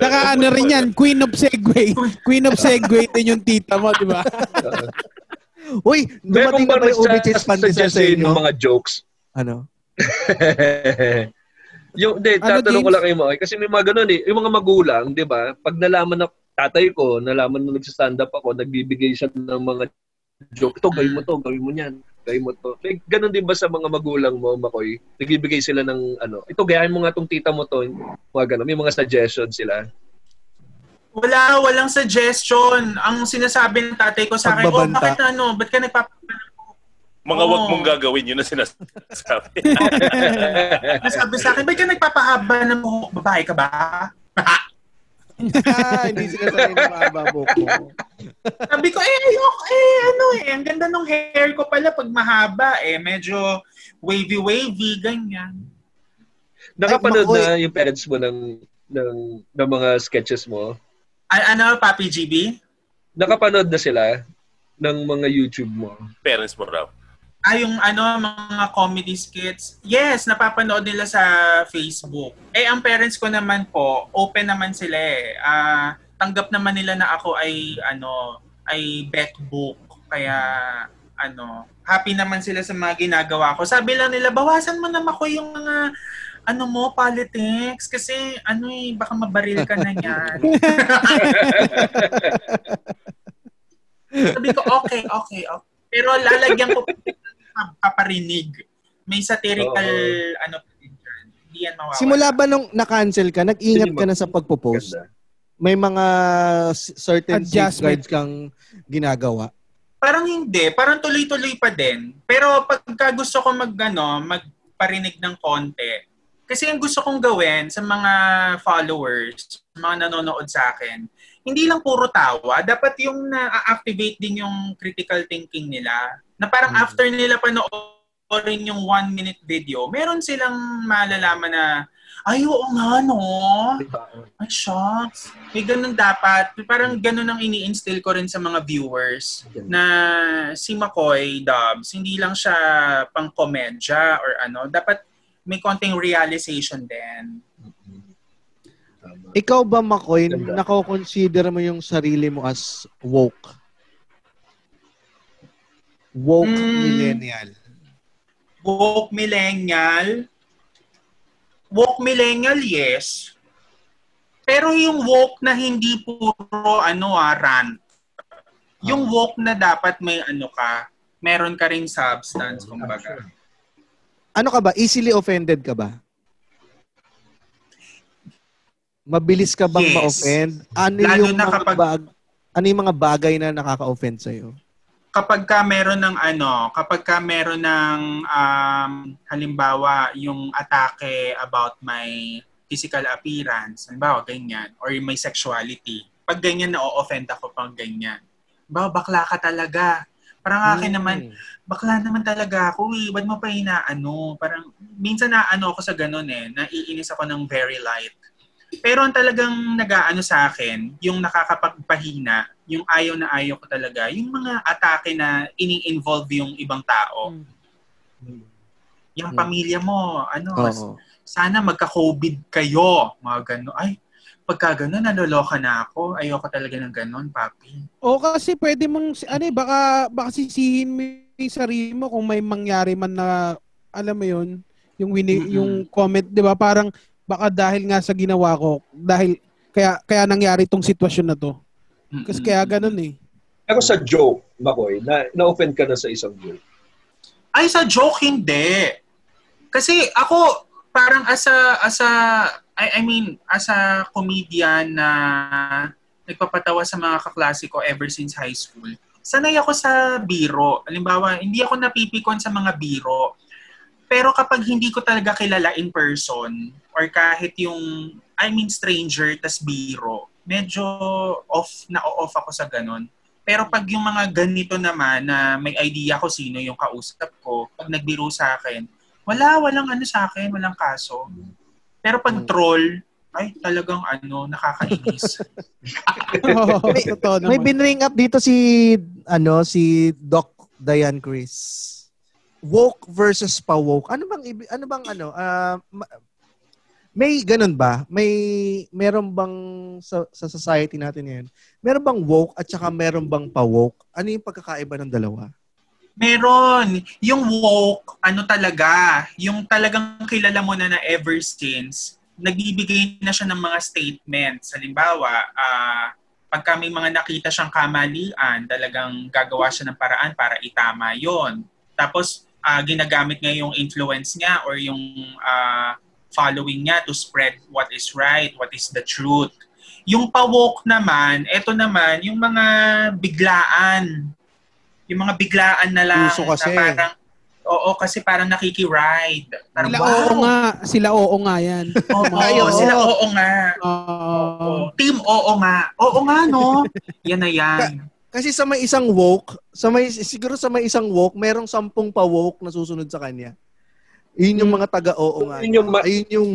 Saka rin yan, Queen of Segway. Queen of Segway din yung tita mo, di ba? Uy, dumating na ba yung UBC's pandesal sa inyo? Mga jokes. Tatanong ko lang kayo mga. Kasi may mga ganun Yung mga magulang, di ba? Pag nalaman na tatay ko, nalaman na nagsistand up ako, nagbibigay siya ng mga joke. Ito, gawin mo to, gawin mo yan, gawin mo to. Like, ganun din ba sa mga magulang mo, Macoy? Nagbibigay sila ng ito, gayahin mo nga tong tita mo to. Mga ganun. May mga suggestion sila. Walang suggestion. Ang sinasabi ng tatay ko sa akin, bakit ba't ka nagpapabanta? Mga wag mong gagawin, yun na sinasabi. Nasabi sa akin, ba't ka nagpapahaba ng buhok? Babae ka ba? Hindi sinasabi ng mahaba buhok ko. Sabi ko, ang ganda ng hair ko pala pag mahaba medyo wavy-wavy, ganyan. Nakapanood na yung parents mo ng mga sketches mo? Papi GB? Nakapanood na sila ng mga YouTube mo? Parents mo raw. yung ano, mga comedy skits. Yes, napapanood nila sa Facebook. Eh, ang parents ko naman po, open naman sila eh. Tanggap naman nila na ako ay, ano, ay bet book. Kaya, ano, happy naman sila sa mga ginagawa ko. Sabi lang nila, bawasan mo naman ko yung mga, ano mo, politics. Kasi, ano eh, baka mabaril ka na yan. Sabi ko, okay, okay, okay. Pero lalagyan ko paparinig. May satirical ano diyan. Hindi yan mawawala. Simula ba nung na-cancel ka, nag-ingat ka na sa pagpo-post? May mga certain safeguards kang ginagawa? Parang hindi, parang tuloy-tuloy pa din. Pero pagka gusto ko magano, magparinig ng konti. Kasi ang gusto kong gawin sa mga followers, sa mga nanonood sa akin, hindi lang puro tawa. Dapat yung na-activate din yung critical thinking nila. Na parang after nila panoorin yung 1-minute video, meron silang malalaman na, ay, oo nga, no? Ay, shucks. May ganun dapat. Parang ganun ang ini-instill ko rin sa mga viewers na si Macoy Dubs, hindi lang siya pang-komedya or ano. Dapat may konting realization din. Ikaw ba, Macoy, nako-consider mo yung sarili mo as woke? Woke millennial. Woke millennial? Woke millennial, yes. Pero yung woke na hindi puro ano, rant. Yung woke na dapat may ano ka, meron ka ring substance, kumbaga. Ano ka ba? Easily offended ka ba? Mabilis ka bang ma-offend? Ano, ano yung mga bagay na nakaka-offend sa'yo? Kapag ka meron ng ano, kapag ka meron ng halimbawa yung atake about my physical appearance, halimbawa ganyan, or my sexuality. Pag ganyan, na-offend ako pag ganyan. Halimbawa, bakla ka talaga. Parang akin naman, bakla naman talaga ako eh. Ba't mo pa inaano? Parang, minsan naano ako sa ganun eh. Naiinis ako ng very light. Pero ang talagang nag-aano sa akin, yung nakakapagpahina, yung ayaw na ayaw ko talaga, yung mga atake na ini-involve yung ibang tao. Yung pamilya mo, ano, sana magka-COVID kayo. Mga gano'n. Ay, pagka gano'n, naloloka na ako. Ayoko talaga ng gano'n, papi. O kasi pwede mong, ano eh, baka sisihin mo yung sarili mo kung may mangyari man na, alam mo yun, yung comment, di ba? Parang, baka dahil nga sa ginawa ko, dahil kaya nangyari itong sitwasyon na to. Kasi kaya ganun eh. Ako sa joke, Macoy, na-offend ka na sa isang joke? Ay, sa joke hindi. Kasi ako, parang as a comedian na nagpapatawa sa mga kaklase ko ever since high school, sanay ako sa biro. Halimbawa, hindi ako napipikon sa mga biro. Pero kapag hindi ko talaga kilala in person, or kahit yung, stranger, tas biro, medyo na-off ako sa ganun. Pero pag yung mga ganito naman na may idea ko sino yung kausap ko, pag nagbiro sa akin, walang ano sa akin, walang kaso. Pero pag troll, ay talagang ano, nakakainis. May binring up dito si Doc Diane Chris. Woke versus pa-woke. Ano bang may ganun ba? Meron bang sa society natin ngayon? Meron bang woke at saka meron bang pa-woke? Ano yung pagkakaiba ng dalawa? Meron. Yung woke, ano talaga, yung talagang kilala mo na ever since, nagbibigay na siya ng mga statements. Halimbawa, pagka may mga nakita siyang kamalian, talagang gagawa siya ng paraan para itama yon. Tapos, ginagamit niya yung influence niya or yung following niya to spread what is right, what is the truth. Yung pa-woke naman, eto naman, yung mga biglaan. Yung mga biglaan na lang. Uso kasi. Na parang, oo, kasi parang nakiki-ride. Parang, sila wow. Oo nga. Sila oo nga yan. Oo, ayun, sila oo nga. Team oo nga. Oo nga, no? Yan na yan. Kasi sa may isang woke, merong 10 pa-woke na susunod sa kanya. Yun yung mga taga-oo nga. Yun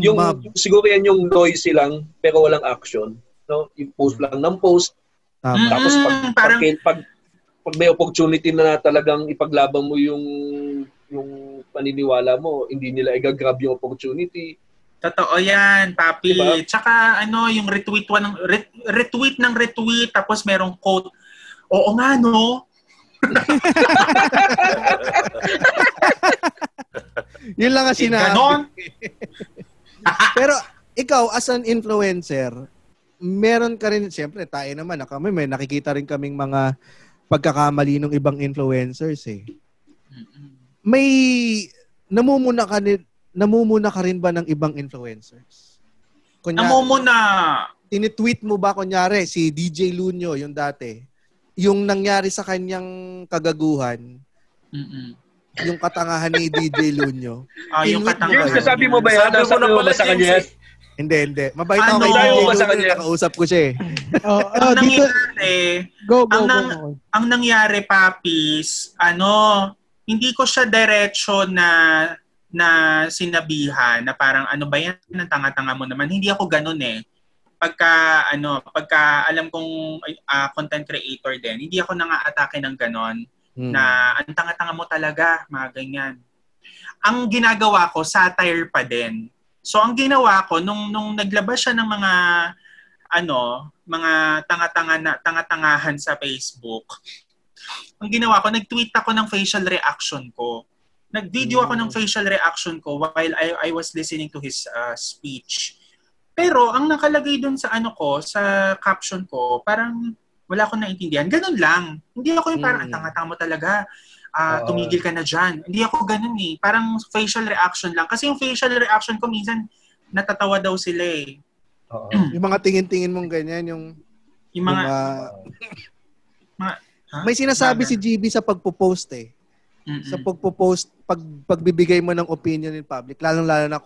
yung mob. Siguro yan yung noisy lang, pero walang action. No? I-post lang ng post. Tapos pag pag may opportunity na talagang ipaglaban mo yung paniniwala mo, hindi nila i-grab yung opportunity. Totoo yan, Papi. Diba? Tsaka ano, yung retweet ng retweet tapos merong quote, oo nga no. Yun lang kasi na. Pero ikaw as an influencer, meron ka rin, siyempre tayo naman, kami may nakikita rin kaming mga pagkakamali ng ibang influencers eh. May namumuna ka rin ba ng ibang influencers? Kunyari, namumuna! Tinitweet mo ba, kunyari, si DJ Lunyo, yung dati, yung nangyari sa kanyang kagaguhan, yung katangahan ni DJ Lunyo. Oh, yung katangahan. Sabi mo ba yan? Sabi mo na pala sa kanya? Hindi. Mabait ako kay DJ Lunyo, nakausap ko siya eh. Ang nangyari, ang nangyari, Papis, hindi ko siya diretso na sinabihan na parang ano ba yan, ang tanga-tanga mo naman. Hindi ako ganun eh. Pagka alam kong content creator din, hindi ako nang-aatake ng ganun na ang tanga-tanga mo talaga, mga ganyan. Ang ginagawa ko, satire pa din. So ang ginawa ko nung naglabas siya ng mga tanga-tangahan sa Facebook. Ang ginawa ko, nag-tweet ako ng facial reaction ko. Nag-video ako ng facial reaction ko while I was listening to his speech. Pero ang nakalagay doon sa sa caption ko, parang wala akong naintindihan. Ganun lang. Hindi ako yung parang, ang tanga-tanga mo talaga. Tumigil ka na dyan. Hindi ako ganun eh. Parang facial reaction lang. Kasi yung facial reaction ko, minsan natatawa daw sila eh. Yung mga tingin-tingin mong ganyan, yung mga... May sinasabi si GB sa pagpo-post eh. Sa pagpo-post, pagbibigay mo ng opinion in public, lalong-lalo na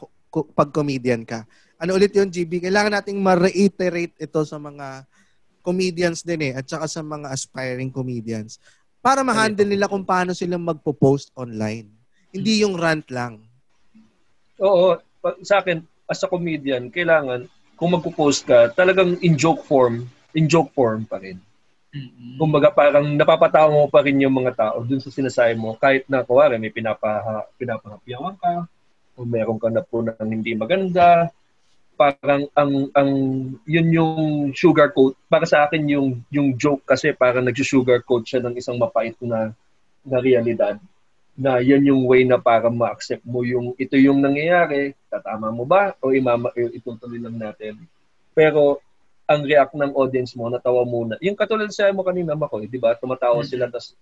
pag comedian ka. Ano ulit yun, GB? Kailangan nating ma-reiterate ito sa mga comedians din eh, at saka sa mga aspiring comedians. Para ma-handle nila kung paano silang magpo-post online. Hindi yung rant lang. Oo. Sa akin, as a comedian, kailangan, kung magpo-post ka, talagang in joke form pa rin. Kumbaga parang napapatawa mo pa rin yung mga tao dun sa sinasabi mo, kahit na kuwari may pinapahapiyawan ka o meron ka na po ng hindi maganda, parang ang yun yung sugarcoat. Para sa akin yung joke kasi parang nagsusugarcoat siya ng isang mapait na realidad, na yan yung way na para ma-accept mo yung ito yung nangyayari, tatama mo ba o itutuloy lang natin. Pero ang react ng audience mo, natawa muna. Yung katulad sa mo kanina, Macoy, di ba? Tumatawa sila, tas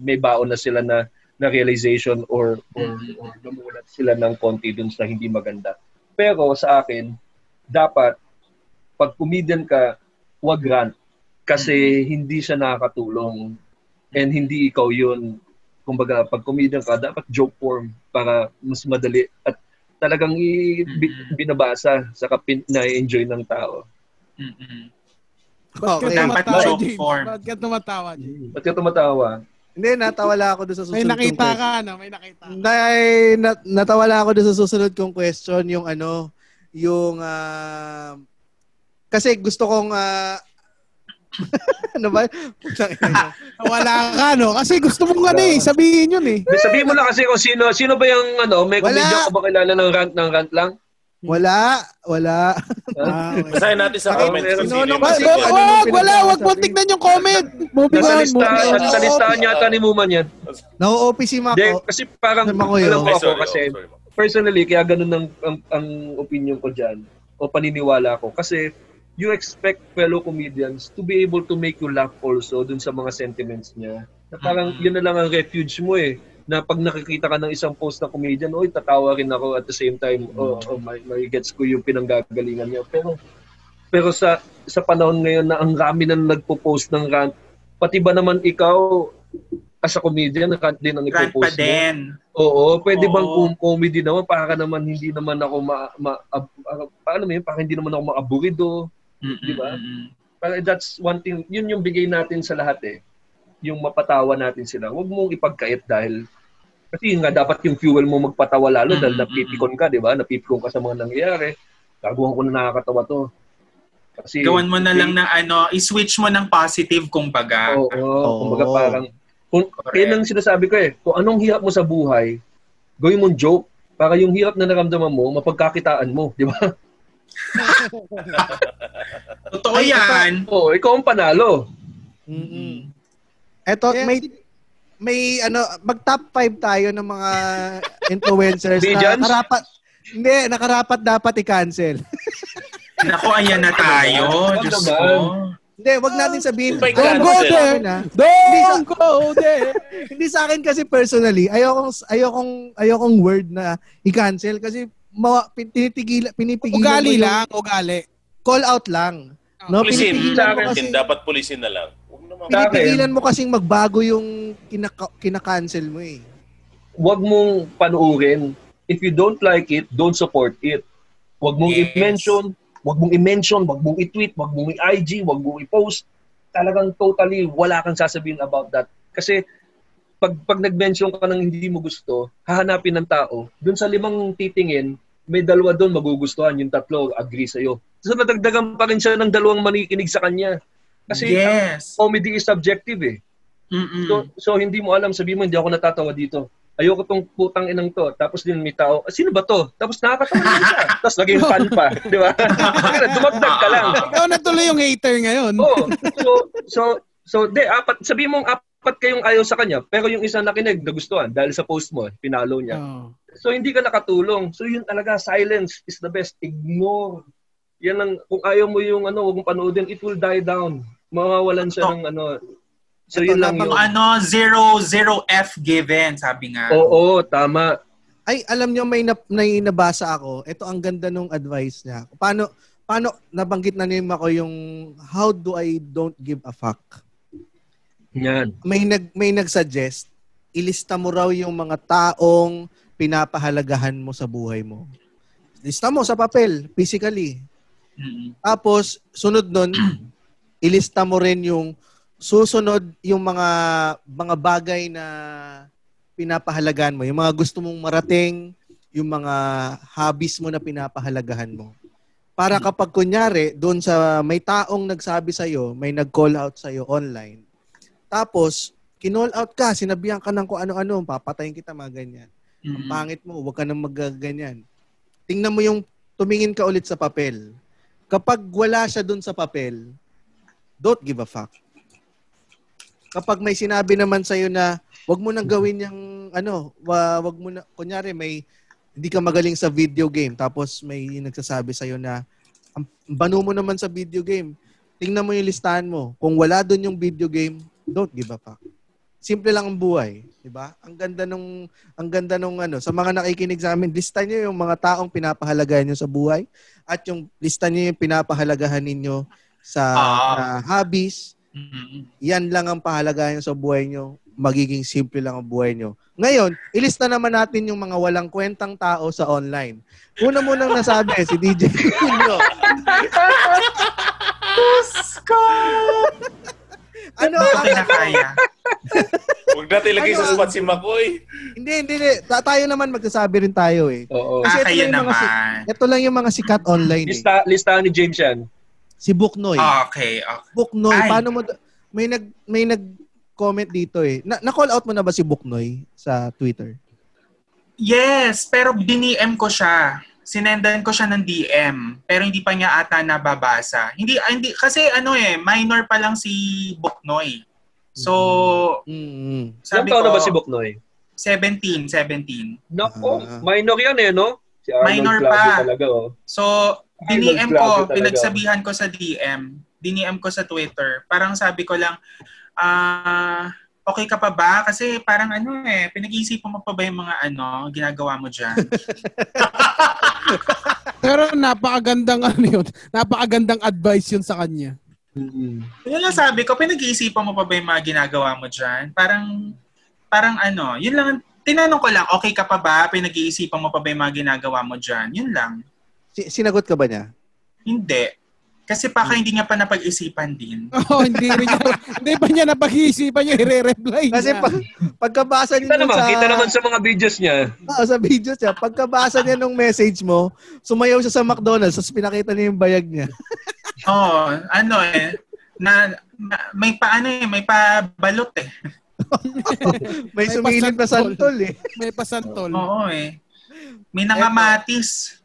may baon na sila na realization or lumulat sila ng konti dun sa hindi maganda. Pero sa akin, dapat, pag comedian ka, wag rant. Kasi hindi siya nakakatulong. And hindi ikaw yun. Kumbaga, pag comedian ka, dapat joke form para mas madali. At talagang binabasa, saka na-enjoy ng tao. Ba't ka tumatawa? Hindi, natawala ako doon sa susunod. Natawala ako doon sa susunod kong question, kasi gusto kong ano ba? Wala ka, no? Kasi gusto mong sabihin yun eh. Sabihin mo lang kasi kung sino ba yung may komedyo ka ba kilala ng rant lang? Wala. Basahin natin sa comment. Wag mo tignan yung comment. Nasa listahan yata ni Muman yan. Na-OP si Mako. Kasi parang, alam ko ako kasi, personally, kaya ganun ang opinion ko dyan, o paniniwala ko. Kasi, you expect fellow comedians to be able to make you laugh also dun sa mga sentiments niya. Na parang, yun na lang ang refuge mo eh. Na pag nakikita ka ng isang post na comedian, tatawa rin ako at the same time, may gets ko yung pinanggagalingan niya. Pero sa panahon ngayon na ang rami na nagpo-post ng rant, pati ba naman ikaw, as a comedian, rant din ang ipopost mo? Rant pa din. Oo, pwede bang comedy naman, para hindi naman ako maaburido. Di ba? That's one thing, yun yung bigay natin sa lahat eh. Yung mapatawa natin sila. Huwag mong ipagkait dahil kasi nga dapat yung fuel mo magpatawa lalo dahil napipikon ka, di ba? Napipikon ka sa mga nangyayari. Gagawin ko na nakakatawa to. Kasi, gawan mo na lang ng ano, i-switch mo ng positive kumbaga. Oo, kumbaga parang, kaya lang sinasabi ko eh, kung anong hirap mo sa buhay, gawin mong joke, para yung hirap na naramdaman mo, mapagkakitaan mo, di ba? Totoo yan. Oo, ikaw ang panalo. Mm-mm. Eto, yeah. may ano, mag-top 5 tayo ng mga influencers na nakarapat, hindi, nakarapat dapat i-cancel. Naku, ayan na tayo. Diyos ko. Hindi, wag natin sabihin. Don't go there! Don't go there! Hindi sa akin kasi personally, ayokong word na i-cancel kasi pinipigilan. Ugali lang, ugali. Call out lang. No, pulisin. Dapat pulisin na lang. Pinipigilan mo kasing magbago yung kinakancel mo eh. Wag mong panuurin. If you don't like it, don't support it. Wag mong i-mention, wag mong i-tweet, wag mong i-IG, wag mong i-post. Talagang totally wala kang sasabihin about that. Kasi pag nag-mention ka ng hindi mo gusto, hahanapin ng tao, dun sa 5 titingin, may 2 doon magugustuhan, yung 3 agree sa'yo. So nadagdagan pa rin siya ng 2 manikinig sa kanya. Kasi comedy is subjective eh. Mm-mm. So hindi mo alam, sabihin mo, hindi ako natatawa dito. Ayoko tong putang inang to. Tapos din may tao, sino ba to? Tapos nakakatawa na siya. Tapos naging fan pa. Di ba? Dumagdag ka lang. Ikaw na tuloy yung hater ngayon. Oo. Sabihin mong 4 kayong ayaw sa kanya, pero yung isa nakinig, nagustuhan. Dahil sa post mo, pinalo niya. Oh. So hindi ka nakatulong. So yun talaga, silence is the best. Ignore. Yan ang, kung ayaw mo yung ano, huwag mong panoodin, it will die down. Mawawalan siya ng ano. So ito, yun lang yun. Ano, zero F given, sabi nga. Oo, tama. Ay, alam nyo, may nabasa ako. Ito ang ganda nung advice niya. Paano nabanggit na niyong ako yung how do I don't give a fuck? Yan. May nagsuggest, ilista mo raw yung mga taong pinapahalagahan mo sa buhay mo. Ilista mo sa papel, physically. Mm-hmm. Tapos, sunod nun, ilista mo rin yung susunod yung mga bagay na pinapahalagahan mo, yung mga gusto mong marating, yung mga hobbies mo na pinapahalagahan mo. Para kapag kunyari, doon sa may taong nagsabi sa'yo, may nag-call out sa'yo online, tapos, kinall out ka, sinabihan ka ng kung ano-ano, papatayin kita, mga ganyan. Mm-hmm. Ang pangit mo, huwag ka nang magaganyan. Tingnan mo yung tumingin ka ulit sa papel. Kapag wala siya doon sa papel, don't give a fuck. Kapag may sinabi naman sa iyo na wag mo nang gawin yung ano, wag mo na, kunyari may hindi ka magaling sa video game tapos may nagsasabi sa iyo na banu mo naman sa video game. Tingnan mo yung listahan mo. Kung wala doon yung video game, don't give a fuck. Simple lang ang buhay, 'di ba? Ang ganda nung ano, sa mga nakikinig sa amin, listahan niyo yung mga taong pinapahalagahan niyo sa buhay at yung listahan niyo yung pinapahalagahan ninyo sa hobbies. Mm-hmm. Yan lang ang pahalagahan sa buhay nyo. Magiging simple lang ang buhay nyo. Ngayon, ilista naman natin yung mga walang kwentang tao sa online. Una munang nasabi, si DJ Kuno. Pusko! Ano ang kinakaya? Huwag natin ilagay sa spot si Macoy. Hindi. Tayo naman magsasabi rin tayo eh. Oo. Kasi ito lang yung mga sikat online. Listahan ni James yan. Si Buknoy. Okay. Buknoy, paano mo may nag-comment dito eh. Na-call out mo na ba si Buknoy sa Twitter? Yes, pero dinm ko siya. Sinendan ko siya ng DM, pero hindi pa niya ata nababasa. Hindi kasi ano eh, minor pa lang si Buknoy. So, sabi ko, ano ba si Buknoy? 17. Nako, minor 'yan eh, no? Si minor pa. Talaga, oh. So, DM ko, pinagsabihan ko sa DM, DM ko sa Twitter. Parang sabi ko lang, okay ka pa ba? Kasi parang ano eh, pinag-iisipan mo pa ba yung mga ano, ginagawa mo dyan? Pero napakagandang ano yun, napakagandang advice yun sa kanya. Mm-hmm. Yun lang sabi ko, pinag-iisipan mo pa ba yung mga ginagawa mo dyan? Parang ano, yun lang, tinanong ko lang, okay ka pa ba? Pinag-iisipan mo pa ba yung mga ginagawa mo dyan? Yun lang. Sinagot ka ba niya? Hindi. Kasi baka hindi niya pa napag-isipan din. Oo, hindi pa niya napag-isipan niya, i-reply niya. Kasi pagkabasa niya sa... Kita naman sa mga videos niya. Oo, sa videos niya. Pagkabasa niya nung message mo, sumayaw siya sa McDonald's, tapos pinakita niya yung bayag niya. Oo, ano eh. May paano eh, may pabalot eh. May sumilip na santol eh. May pasantol. Oo eh. May nakamatis.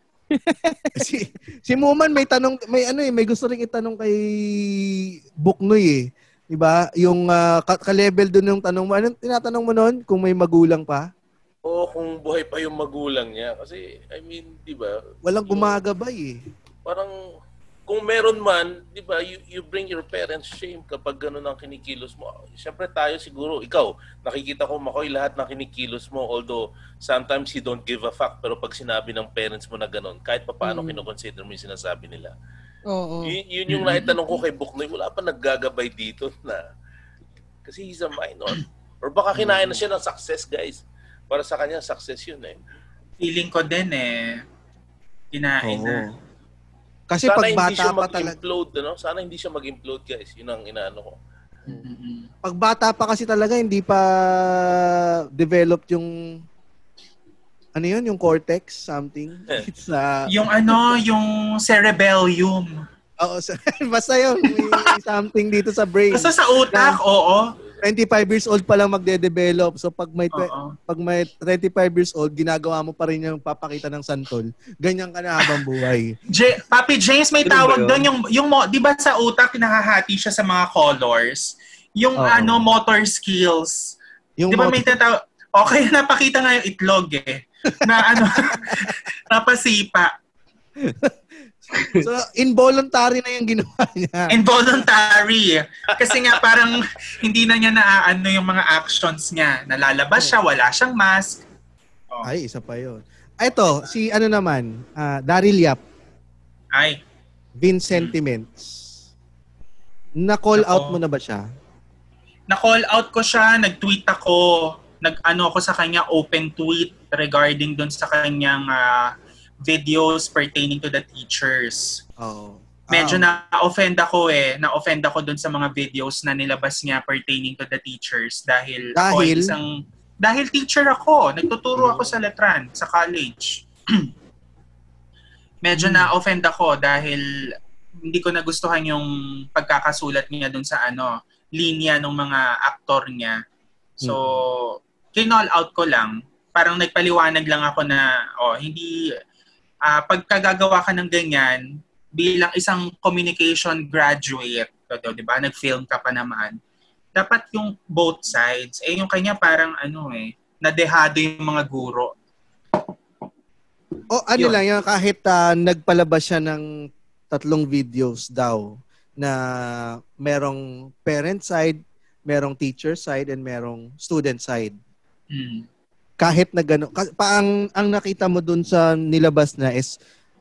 Si Muman may tanong, may ano eh, may gusto ring itanong kay Buknoy eh. Diba? Yung ka-level doon yung tanong mo. Anong tinatanong mo noon? Kung may magulang pa? Oo, kung buhay pa yung magulang niya. Kasi, I mean, diba? Walang gumagabay eh. Parang, kung meron man, diba, you bring your parents shame kapag ganun ang kinikilos mo. Siyempre tayo siguro, ikaw, nakikita ko Macoy, lahat ng kinikilos mo. Although, sometimes you don't give a fuck. Pero pag sinabi ng parents mo na ganun, kahit pa paano kinoconsider mo yung sinasabi nila. Oh, oh. Yun yung naitanong ko kay Buknoy, wala pa naggagabay dito na kasi he's a minor or baka kinain na siya ng success, guys. Para sa kanya, success yun eh. Feeling ko din eh, kinain na. Kasi sana pag bata pa talaga, no? Sana hindi siya mag-implode, guys. Yun ang inaano ko. Pag bata pa kasi talaga, hindi pa developed yung ano yun? Yung cortex? Something? It's, yung ano? Yung cerebellum. Oo. Basta yun. Something dito sa brain. Basta sa utak, oo. 25 years old pa lang magde-develop. So pag may 25 years old, ginagawa mo pa rin yung papakita ng santol. Ganyan ka na habang buhay. Papi James, may tawag doon. Yung di ba sa utak, nakahati siya sa mga colors? Yung ano, motor skills. Yung di ba may tatawag? Okay, napakita nga yung itlog eh. Na ano, napasipa. So, involuntary na yung ginawa niya. Involuntary. Kasi nga parang hindi na niya naaano yung mga actions niya. Nalalabas siya, wala siyang mask. Oh. Ay, isa pa yun. Ito, si ano naman, Daryl Yap. Ay. Vincentiments. Na-call out mo na ba siya? Na-call out ko siya, nag-tweet ako. Nag-ano ako sa kanya, open tweet regarding doon sa kanyang videos pertaining to the teachers. Oh. Medyo na-offend ako eh. Na-offend ako doon sa mga videos na nilabas niya pertaining to the teachers dahil teacher ako. Nagtuturo ako sa Letran, sa college. Medyo na-offend ako dahil hindi ko nagustuhan yung pagkakasulat niya doon sa ano, linya ng mga aktor niya. So, kinall out ko lang. Parang nagpaliwanag lang ako na, hindi, pagkagagawa ka ng ganyan, bilang isang communication graduate, diba? Nag-film ka pa naman. Dapat yung both sides. Eh, yung kanya parang ano eh, nadehado yung mga guro. Ano lang yung kahit nagpalabas siya ng 3 videos daw na merong parent side, merong teacher side, and merong student side. Kahit na gano'n. Ang nakita mo dun sa nilabas na is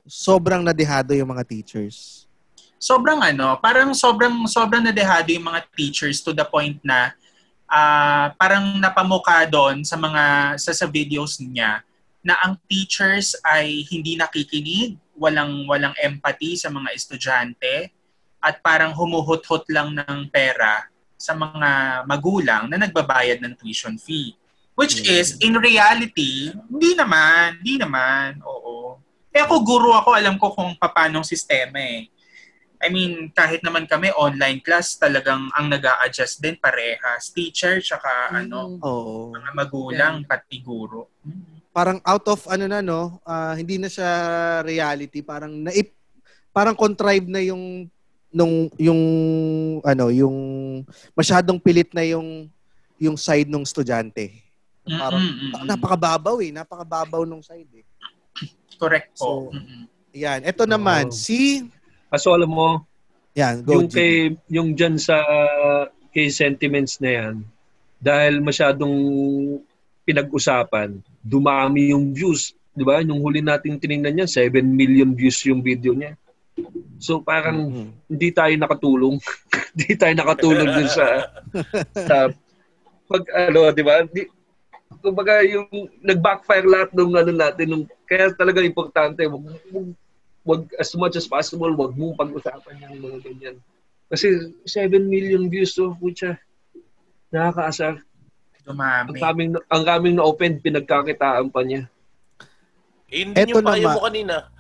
sobrang nadehado yung mga teachers. Sobrang ano, parang sobrang nadehado yung mga teachers to the point na parang napamuka doon sa mga sa videos niya na ang teachers ay hindi nakikinig, walang empathy sa mga estudyante, at parang humuhut-hut lang ng pera sa mga magulang na nagbabayad ng tuition fee. Which is, in reality, hindi naman, oo. Kaya ako, guru ako, alam ko kung paanong sistema eh. I mean, kahit naman kami, online class, talagang ang nag-a-adjust din parehas. Teacher, tsaka mga magulang, pati guru. Parang out of ano na, no? Hindi na siya reality. Parang contrived na yung masyadong pilit na yung side ng estudyante. Parang napakababaw eh, napakababaw nung side eh. Correct po. So, yan, ito naman si Kaso alam mo, yan, yung diyan sa kay sentiments na yan, dahil masyadong pinag-usapan, dumami yung views, 'di ba? Yung huli nating tiningnan niya, 7 million views yung video niya. So parang hindi tayo nakatulong. Hindi tayo nakatulong dun sa pag ano, 'di ba? Kumbaga yung nag-backfire lahat ng ano natin kaya talaga importante wag as much as possible wag mong pag-usapan yung mga ganyan. Kasi 7 million views of which nakakaasar. Ang kaming na-open pinagkakitaan pa niya. Hindi niyo pa ayaw mo kanina.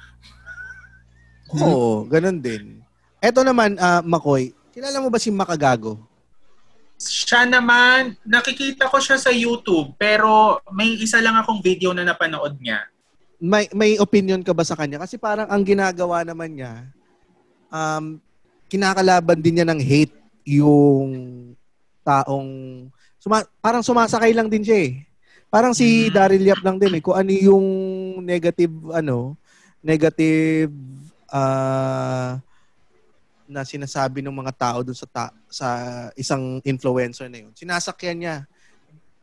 Oo, ganun din. Eto naman, Macoy, kilala mo ba si Makagago? Siya naman, nakikita ko siya sa YouTube, pero may isa lang akong video na napanood niya. May opinion ka ba sa kanya? Kasi parang ang ginagawa naman niya, kinakalaban din niya ng hate yung taong... parang sumasakay lang din siya eh. Parang si Daryl Yap lang din eh. Kung ano yung negative na sinasabi ng mga tao dun sa isang influencer na yun. Sinasakyan niya.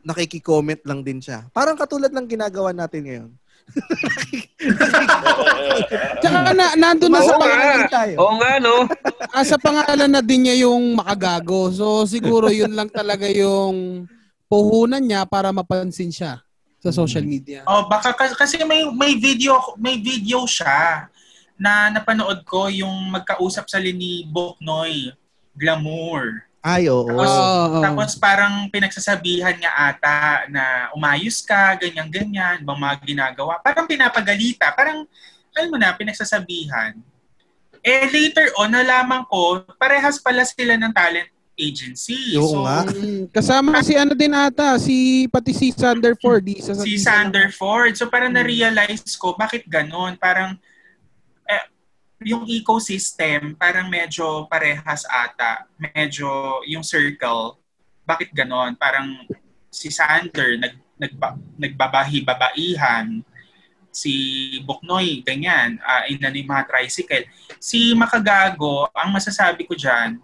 Nakiki-comment lang din siya. Parang katulad ng ginagawa natin ngayon. Tsaka nandun na sa pangalan tayo. Oo nga, no? Sa pangalan na din niya yung Makagago. So siguro yun lang talaga yung puhunan niya para mapansin siya sa social media. Oh, baka kasi may video siya na napanood ko, yung magkausap sa ni Boknoy, Glamour. Ay, oo. Tapos parang pinagsasabihan niya ata na umayos ka, ganyan-ganyan, bang mga ginagawa. Parang pinapagalita, parang, alam mo na, pinagsasabihan. Eh, later on, nalaman ko, parehas pala sila ng talent agency. Oo, so, nga. Kasama si din ata, pati si Sander Ford. Si Sander Ford. So parang na-realize ko, bakit ganon? Parang, yung ecosystem, parang medyo parehas ata. Medyo yung circle, bakit ganon? Parang si Sander, nagbabaihan. Si Boknoy, ganyan. Yung mga tricycle. Si Makagago, ang masasabi ko dyan,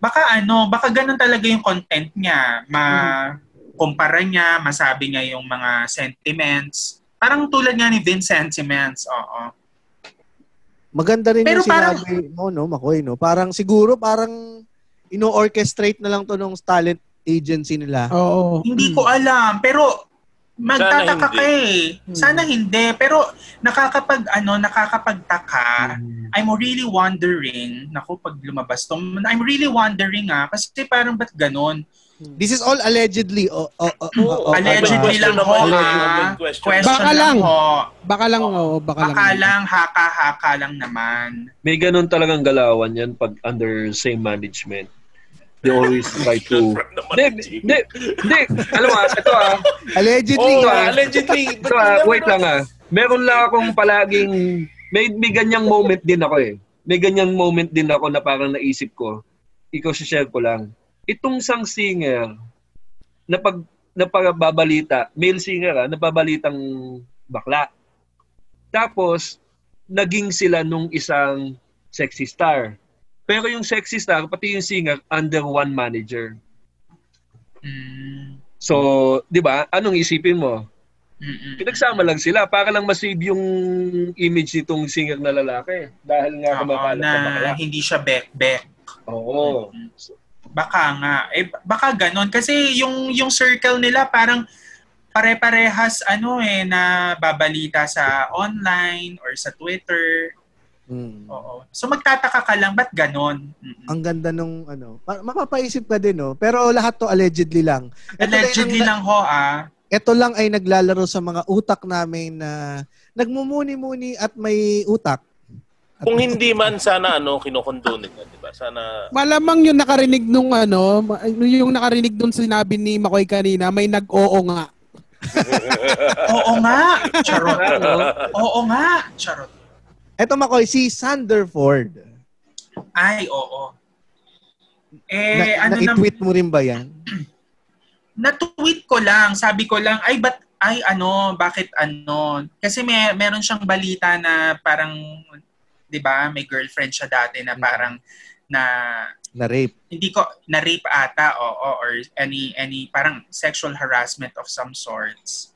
baka ganon talaga yung content niya. Kumpara niya, masabi niya yung mga sentiments. Parang tulad nga ni Vincent Sentiments, oo. Maganda rin pero yung sinabi mo, no, Macoy, no? Parang siguro, parang ino-orchestrate na lang to nung talent agency nila. Oo. Hindi ko alam, pero magtataka ka eh. Sana hindi, pero nakakapagtaka. I'm really wondering, naku, pag lumabas to, I'm really wondering kasi parang ba't ganon? This is all allegedly. Allegedly lang ho. Baka lang. Baka lang. Haka-haka lang naman. May ganun talagang galawan yan pag under same management. They always try to... Hindi. Alam mo, ito allegedly. Wait lang Meron lang akong palaging... May ganyang moment din ako eh. May ganyang moment din ako na parang naisip ko. Ikaw share ko lang. Itong sang singer na napababalita, male singer napabalitang bakla. Tapos, naging sila nung isang sexy star. Pero yung sexy star, pati yung singer, under one manager. So, di ba? Anong isipin mo? Pinagsama lang sila para lang ma-save yung image nitong singer na lalaki. Dahil nga kumakalat na bakla. Hindi siya back. Oo. Baka nga. Baka ganon. Kasi yung circle nila parang pare-parehas na babalita sa online or sa Twitter. Oo. So magtataka ka lang, ba't ganon? Ang ganda nung mapapaisip ka din, no? Pero lahat to allegedly lang. Allegedly lang ho, Ito lang ay naglalaro sa mga utak namin na nagmumuni-muni at may utak. Kung hindi man sana kinukondonin na, 'di ba? Sana malamang yung nakarinig nung yung nakarinig doon sinabi ni Macoy kanina, may nag-oo nga. Oo nga, charot. Oo nga, charot. Eto Macoy, si Sander Ford. Ay, oo. Eh, na-tweet mo rin ba 'yan? Na-tweet ko lang, sabi ko lang, Kasi meron siyang balita na parang 'di ba? May girlfriend siya dati na parang na-rape. Hindi ko na-rape ata or any parang sexual harassment of some sorts.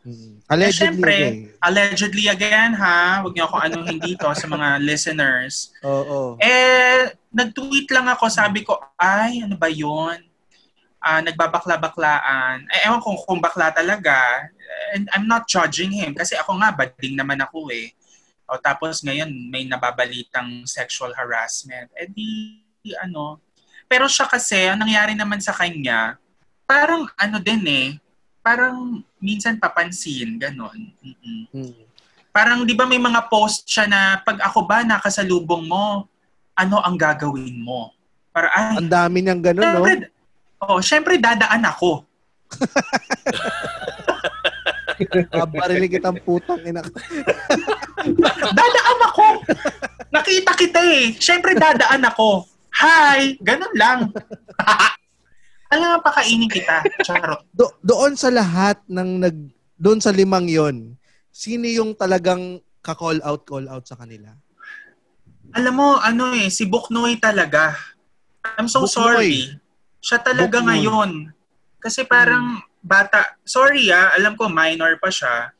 Allegedly. Siyempre, allegedly again ha. Huwag niyo akong anuhin dito sa mga listeners. Oo. Eh nag-tweet lang ako, sabi ko, ay ano ba 'yon? Nagbabakla-baklaan. Eh ewan ko kung bakla talaga. And I'm not judging him kasi ako nga bading naman ako eh. O tapos ngayon may nababalitang sexual harassment. Pero siya kasi, ang nangyari naman sa kanya, parang parang minsan papansin, ganon. Parang di ba may mga post siya na pag ako ba nakasalubong mo, ano ang gagawin mo? Para ay, ang dami niyang ganun, syempre, no? Oo, oh, syempre dadaan ako. Babarinig kitang putang ina. Dadaan ako. Nakita kita eh. Syempre dadaan ako. Hi, ganun lang. Alam mo, pakainin kita, charot. Doon sa lahat ng doon sa limang 'yon, sino yung talagang ka-call out sa kanila? Alam mo, ano eh, si Buknoy talaga. I'm so Buknoy. Sorry. Siya talaga Buknoy. Ngayon. Kasi parang bata, sorry ah, alam ko minor pa siya.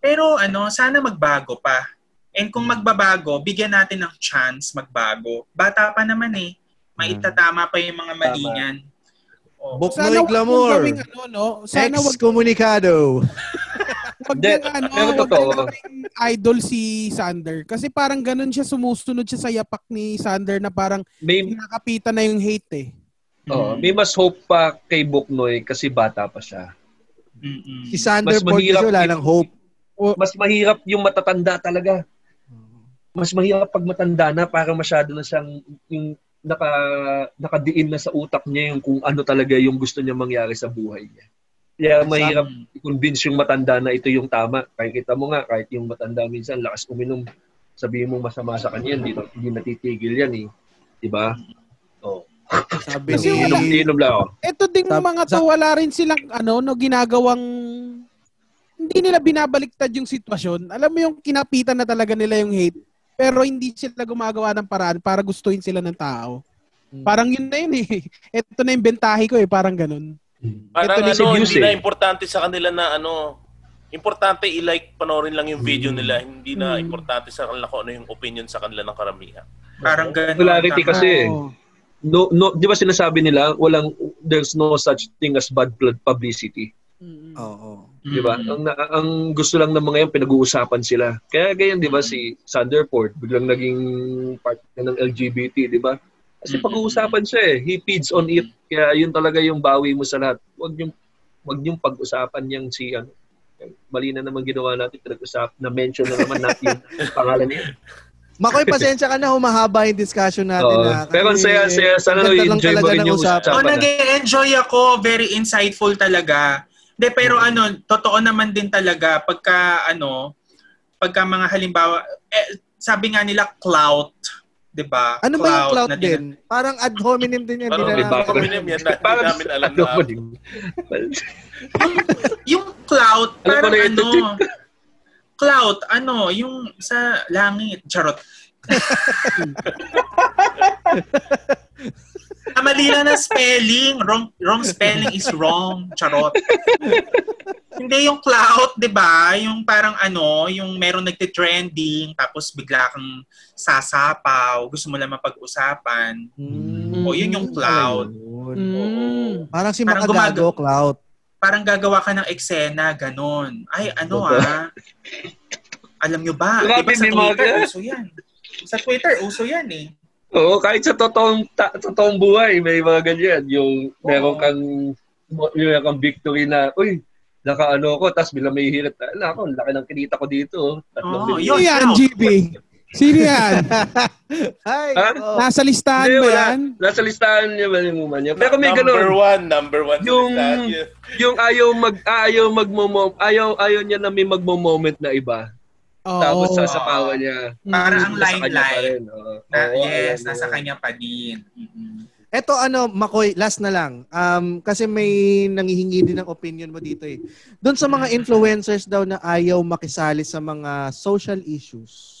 Pero ano, sana magbago pa. And kung magbabago, bigyan natin ng chance magbago. Bata pa naman eh. Maitatama pa yung mga mali niyan. Oh. Buknoy Glamour. Ano, no? Sana ex-komunikado. Wag niyang idol si Sander. Kasi parang ganun siya, sumusunod siya sa yapak ni Sander na parang nakapitan na yung hate eh. Oh, may mas hope pa kay Buknoy kasi bata pa siya. Mm-mm. Si Sander Portillo wala ng hope. Mas mahirap yung matatanda talaga. Mas mahirap pag matanda na, para masyado na siyang yung nakadiin na sa utak niya yung kung ano talaga yung gusto niya mangyari sa buhay niya. Kaya mahirap i-convince yung matanda na ito yung tama. Kaya kita mo nga, kahit yung matanda minsan, lakas uminom, sabihin mo masama sa kanya, hindi natitigil yan eh. Diba? Oo. Sabi ni inom lang ako. Ito ding mga to, wala rin silang ano, no, ginagawang, hindi nila binabaliktad yung sitwasyon. Alam mo yung kinapitan na talaga nila yung hate. Pero hindi sila gumagawa ng paraan para gustuhin sila ng tao. Parang yun na yun eh. Ito na yung bentahe ko eh. Parang ganun. Parang ito ano, hindi na importante sa kanila na ano. Importante i-like, panoorin lang yung video nila. Hindi na importante sa kanila kung ano yung opinion sa kanila ng karamihan. Parang ganun. Popularity kasi. No, di ba sinasabi nila, walang, there's no such thing as bad publicity. Oo. Di ba? Ang gusto lang ng mga yan, pinag-uusapan sila. Kaya ganyan, di ba, si Sanderford, biglang naging part ng LGBT, di ba? Kasi pag-uusapan siya eh. He feeds on it. Kaya yun talaga yung bawi mo sa lahat. Huwag yung pag-usapan niyang si, ano, mali na naman ginawa natin, na-mention na naman natin yung pangalan niya. Makoy, pasensya ka na, humahaba yung discussion natin. Pero ang saya-saya. Sana na-enjoy mo rin yung usapan. Nag-enjoy ako. Very insightful talaga. De, pero ano, totoo naman din talaga pagka mga halimbawa, eh, sabi nga nila clout, 'di ba? Ano clout, ba yung clout din? Parang ad hominem din yan, parang ad hominem yan. Parang namin alam na. Yung clout, parang ano, clout, ano, yung sa langit, charot. Mali na spelling, wrong spelling is wrong, charot. Hindi yung clout, 'di ba? Yung parang ano, yung merong nagte-trending tapos bigla kang sasapaw, gusto mo lang mapag-usapan. O yun yung clout. Parang si Makagago clout. Parang gagawa ka ng eksena, ganun. Ay, ano ah. Alam nyo ba? Diba sa Twitter, uso yan. Sa Twitter, uso yan eh. Oo, kahit sa totoong buhay, may mga ganyan. Yung meron kang victory na, uy, nakaano ko, tapos bilang may hirit na, ala ko, laki ng kinita ko dito. Yun yan, GB. Sino yan? Hi. Nasa listahan ba yan? Nasa listahan niya ba yung uman niya? Pero may ganun. Number one. Yung ayaw niya na may magmo-moment na iba. Tapos sasapawan niya. Parang ang line-line. Yes, nasa kanya pa din. Eto ano, Macoy, last na lang. Kasi may nanghihingi din ng opinion mo dito eh. Doon sa mga influencers daw na ayaw makisali sa mga social issues.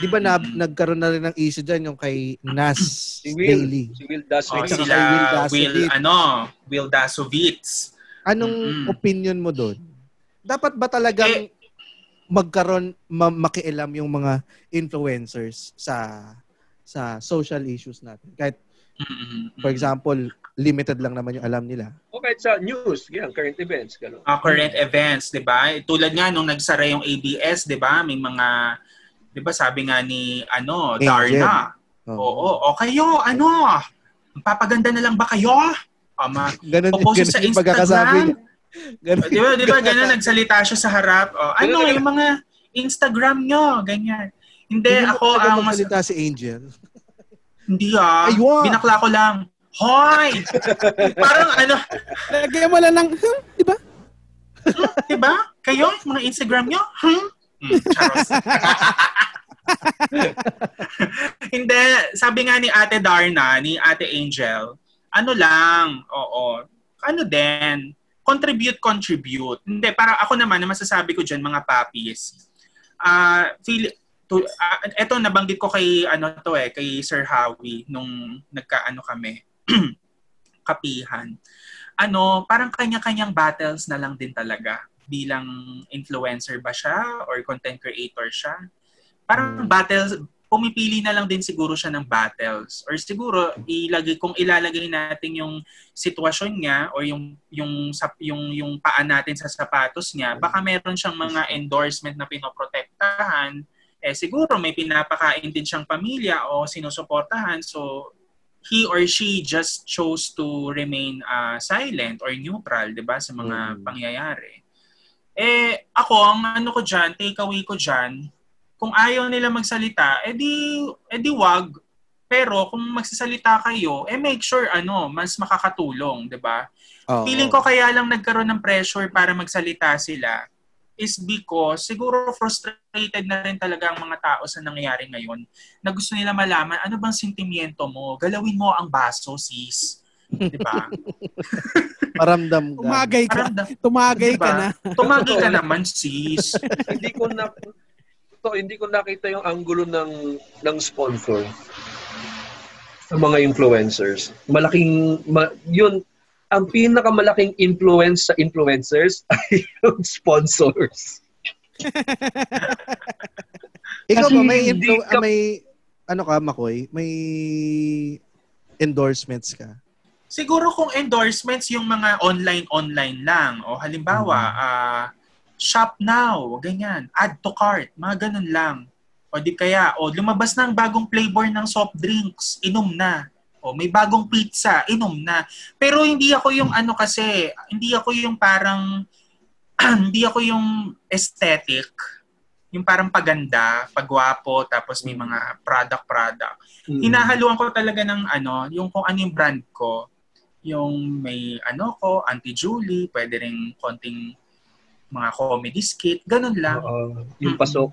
Di ba nagkaroon na rin ng issue dyan yung kay Nas Daily? Si Will Dasovitz. Will Dasovitz. Anong opinion mo doon? Dapat ba talagang magkaroon, makialam yung mga influencers sa social issues natin? Kahit, for example, limited lang naman yung alam nila. O kahit sa news, yan, current events. Ganun. Current events, di ba? Tulad nga nung nagsara yung ABS, di ba? May mga, di ba sabi nga ni, Darna. Oo, kayo, papaganda na lang ba kayo? Ganun sa Instagram. Diba, ganyan, nagsalita siya sa harap. Yung mga Instagram nyo, ganyan. Hindi ako ang magsalita si Angel. Hindi ah. Binakla ko lang. Hoy! Parang ano. Lagyan mo lang ng, di ba? Diba? Kayo, mga Instagram nyo? Charos. Hindi. Sabi nga ni Ate Darna, ni Ate Angel, ano lang, oo. Ano din? Contribute. Hindi, para ako naman, masasabi ko dyan, mga papis. Eto, nabanggit ko kay, ano to eh, kay Sir Howie, nung nagkaano kami, kapihan. Ano, parang kanya-kanyang battles na lang din talaga. Bilang influencer ba siya or content creator siya? Parang battles, pumipili na lang din siguro siya ng battles. Or siguro, kung ilalagay natin yung sitwasyon niya or yung paan natin sa sapatos niya, baka meron siyang mga endorsement na pinoprotektahan. Eh, siguro may pinapakain din siyang pamilya o sinusuportahan. So, he or she just chose to remain silent or neutral, di ba, sa mga pangyayari. Eh, ako, ang ano ko dyan, takeaway ko dyan, kung ayaw nila magsalita, edi wag. Pero kung magsasalita kayo, eh make sure, ano, mas makakatulong, di ba? Oh. Feeling ko kaya lang nagkaroon ng pressure para magsalita sila is because siguro frustrated na rin talaga ang mga tao sa nangyayari ngayon na gusto nila malaman, ano bang sentimiento mo? Galawin mo ang baso, sis. Diba? Paramdam ka. Tumagay diba? Ka na. Tumagay ka naman, sis. Hindi ko nakita yung anggulo ng sponsor sa mga influencers. Yun, ang pinakamalaking influence sa influencers ay yung sponsors. Ikaw ba, may ano ka, Macoy? May endorsements ka? Siguro kung endorsements, yung mga online lang. O halimbawa, shop now, ganyan. Add to cart, mga ganun lang. O di kaya, lumabas na ang bagong flavor ng soft drinks, inom na. O may bagong pizza, inom na. Pero hindi ako yung ano kasi, hindi ako yung parang, hindi ako yung aesthetic, yung parang paganda, pagwapo, tapos may mga product. Hinahaluan ko talaga ng ano, yung kung ano yung brand ko. Yung may ano ko, Auntie Julie, pwede rin konting mga comedy skit, ganun lang. Yung pasok.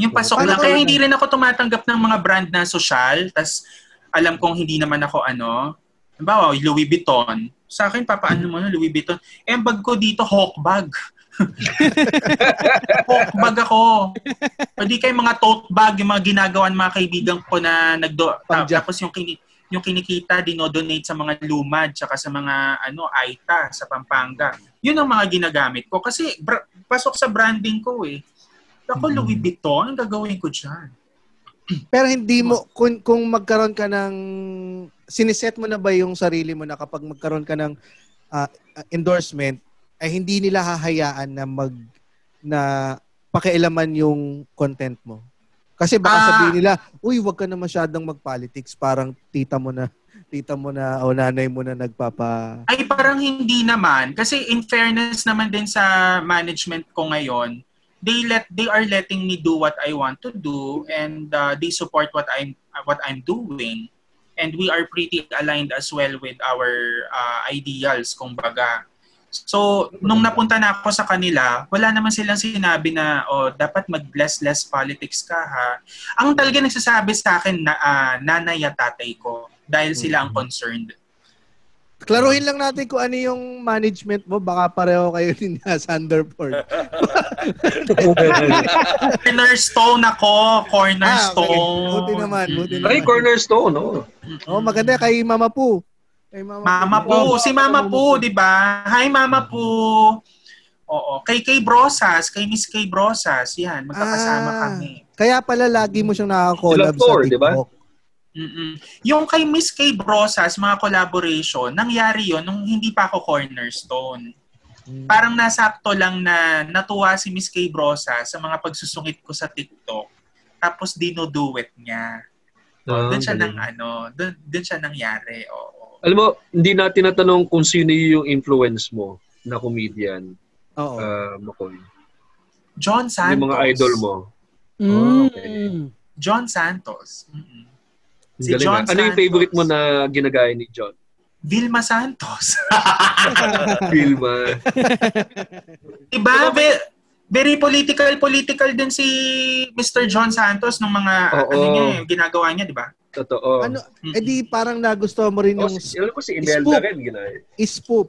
Yung pasok lang. Kaya hindi rin ako tumatanggap ng mga brand na social, tas alam kong hindi naman ako ano. Halimbawa, Louis Vuitton. Sa akin, papaano mo Louis Vuitton? Eh, ang bag ko dito, Hawk bag. Hawk bag ako. Pwede kayo mga tote bag, yung mga ginagawan mga kaibigan ko na tapos yung kinikita, dinodonate sa mga lumad, tsaka sa mga Aita, sa Pampanga. Yun ang mga ginagamit ko. Kasi pasok sa branding ko eh. Ako, Louis Vuitton, ang gagawin ko dyan. Pero hindi mo, kung magkaroon ka ng, siniset mo na ba yung sarili mo na kapag magkaroon ka ng endorsement, ay hindi nila hahayaan na pakialaman yung content mo? Kasi baka sabihin nila, uy, wag ka na masyadong mag-politics, parang tita mo na o nanay mo na nagpapa... Ay, parang hindi naman. Kasi in fairness naman din sa management ko ngayon, they are letting me do what I want to do and they support what I'm doing, and we are pretty aligned as well with our ideals, kumbaga. So nung napunta na ako sa kanila, wala naman silang sinabi na dapat mag-bless less politics ka ha. Ang talaga nagsasabi sa akin na nanay at tatay ko dahil sila ang concerned. Klaruhin lang natin kung ano yung management mo. Baka pareho kayo ni Sanderford. Cornerstone ako. Cornerstone. Okay. Buti naman. Ay, Cornerstone, no? Maganda kay Mama Po. Si Mama Po, di ba? Hi, Mama Po. Oo. Kay Miss Kay Brosas. Yan, magkakasama kami. Kaya pala lagi mo siyang nakakollab sa TikTok. Diba? Yung kay Miss Kay Brosas, mga collaboration, nangyari yon nung hindi pa ako Cornerstone. Parang nasakto lang na natuwa si Miss Kay Brosas sa mga pagsusungit ko sa TikTok. Tapos dinoduet niya. Doon siya nangyari. Oo. Alam mo, hindi natin natanong kung sino yung influence mo na comedian. Oo. Macoy. John Santos. Yung mga idol mo. Okay. John Santos. Si John Santos. Ano yung favorite mo na ginagaya ni John? Vilma Santos. Vilma. Diba? Very political din si Mr. John Santos nung mga ano niya, ginagawa niya, di ba? Totoo. Ano, edi parang nagustuhan mo rin yung alam ko si Imelda rin, ginaya. Ispoop.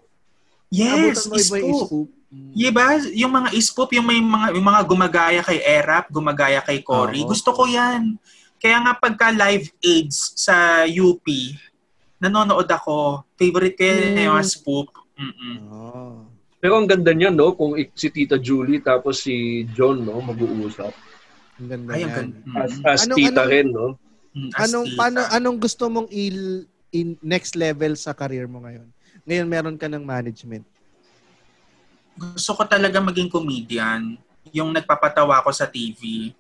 Yes, ispoop. Diba? Yung mga ispoop, yung may mga gumagaya kay Erap, gumagaya kay Cory. Gusto ko yan. Kaya nga pagka live AIDS sa UP, nanonood ako. Favorite ko yun, yung spoop. Oh. Pero ang ganda niya, no? Kung si Tita Julie tapos si John, no? Mag-uusap. Ang ganda niya. As anong, tita rin, no? Anong gusto mong next level sa career mo ngayon? Ngayon meron ka ng management. Gusto ko talaga maging comedian. Yung nagpapatawa ko sa TV.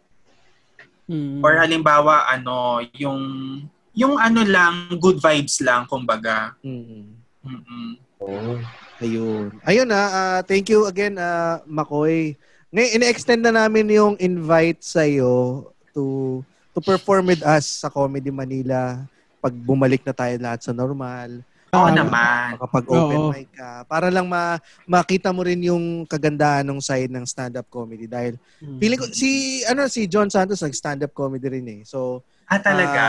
Or halimbawa, ano, yung ano lang, good vibes lang, kumbaga. Ayun. Ayun thank you again, Macoy. Ngayon, in-extend na namin yung invite sa'yo to perform with us sa Comedy Manila pag bumalik na tayo lahat sa normal. Oo naman. Kapag open mic ka. Para lang makita mo rin yung kagandahan ng side ng stand-up comedy. Dahil feeling ko, si John Santos nag-stand-up comedy rin eh. So, talaga?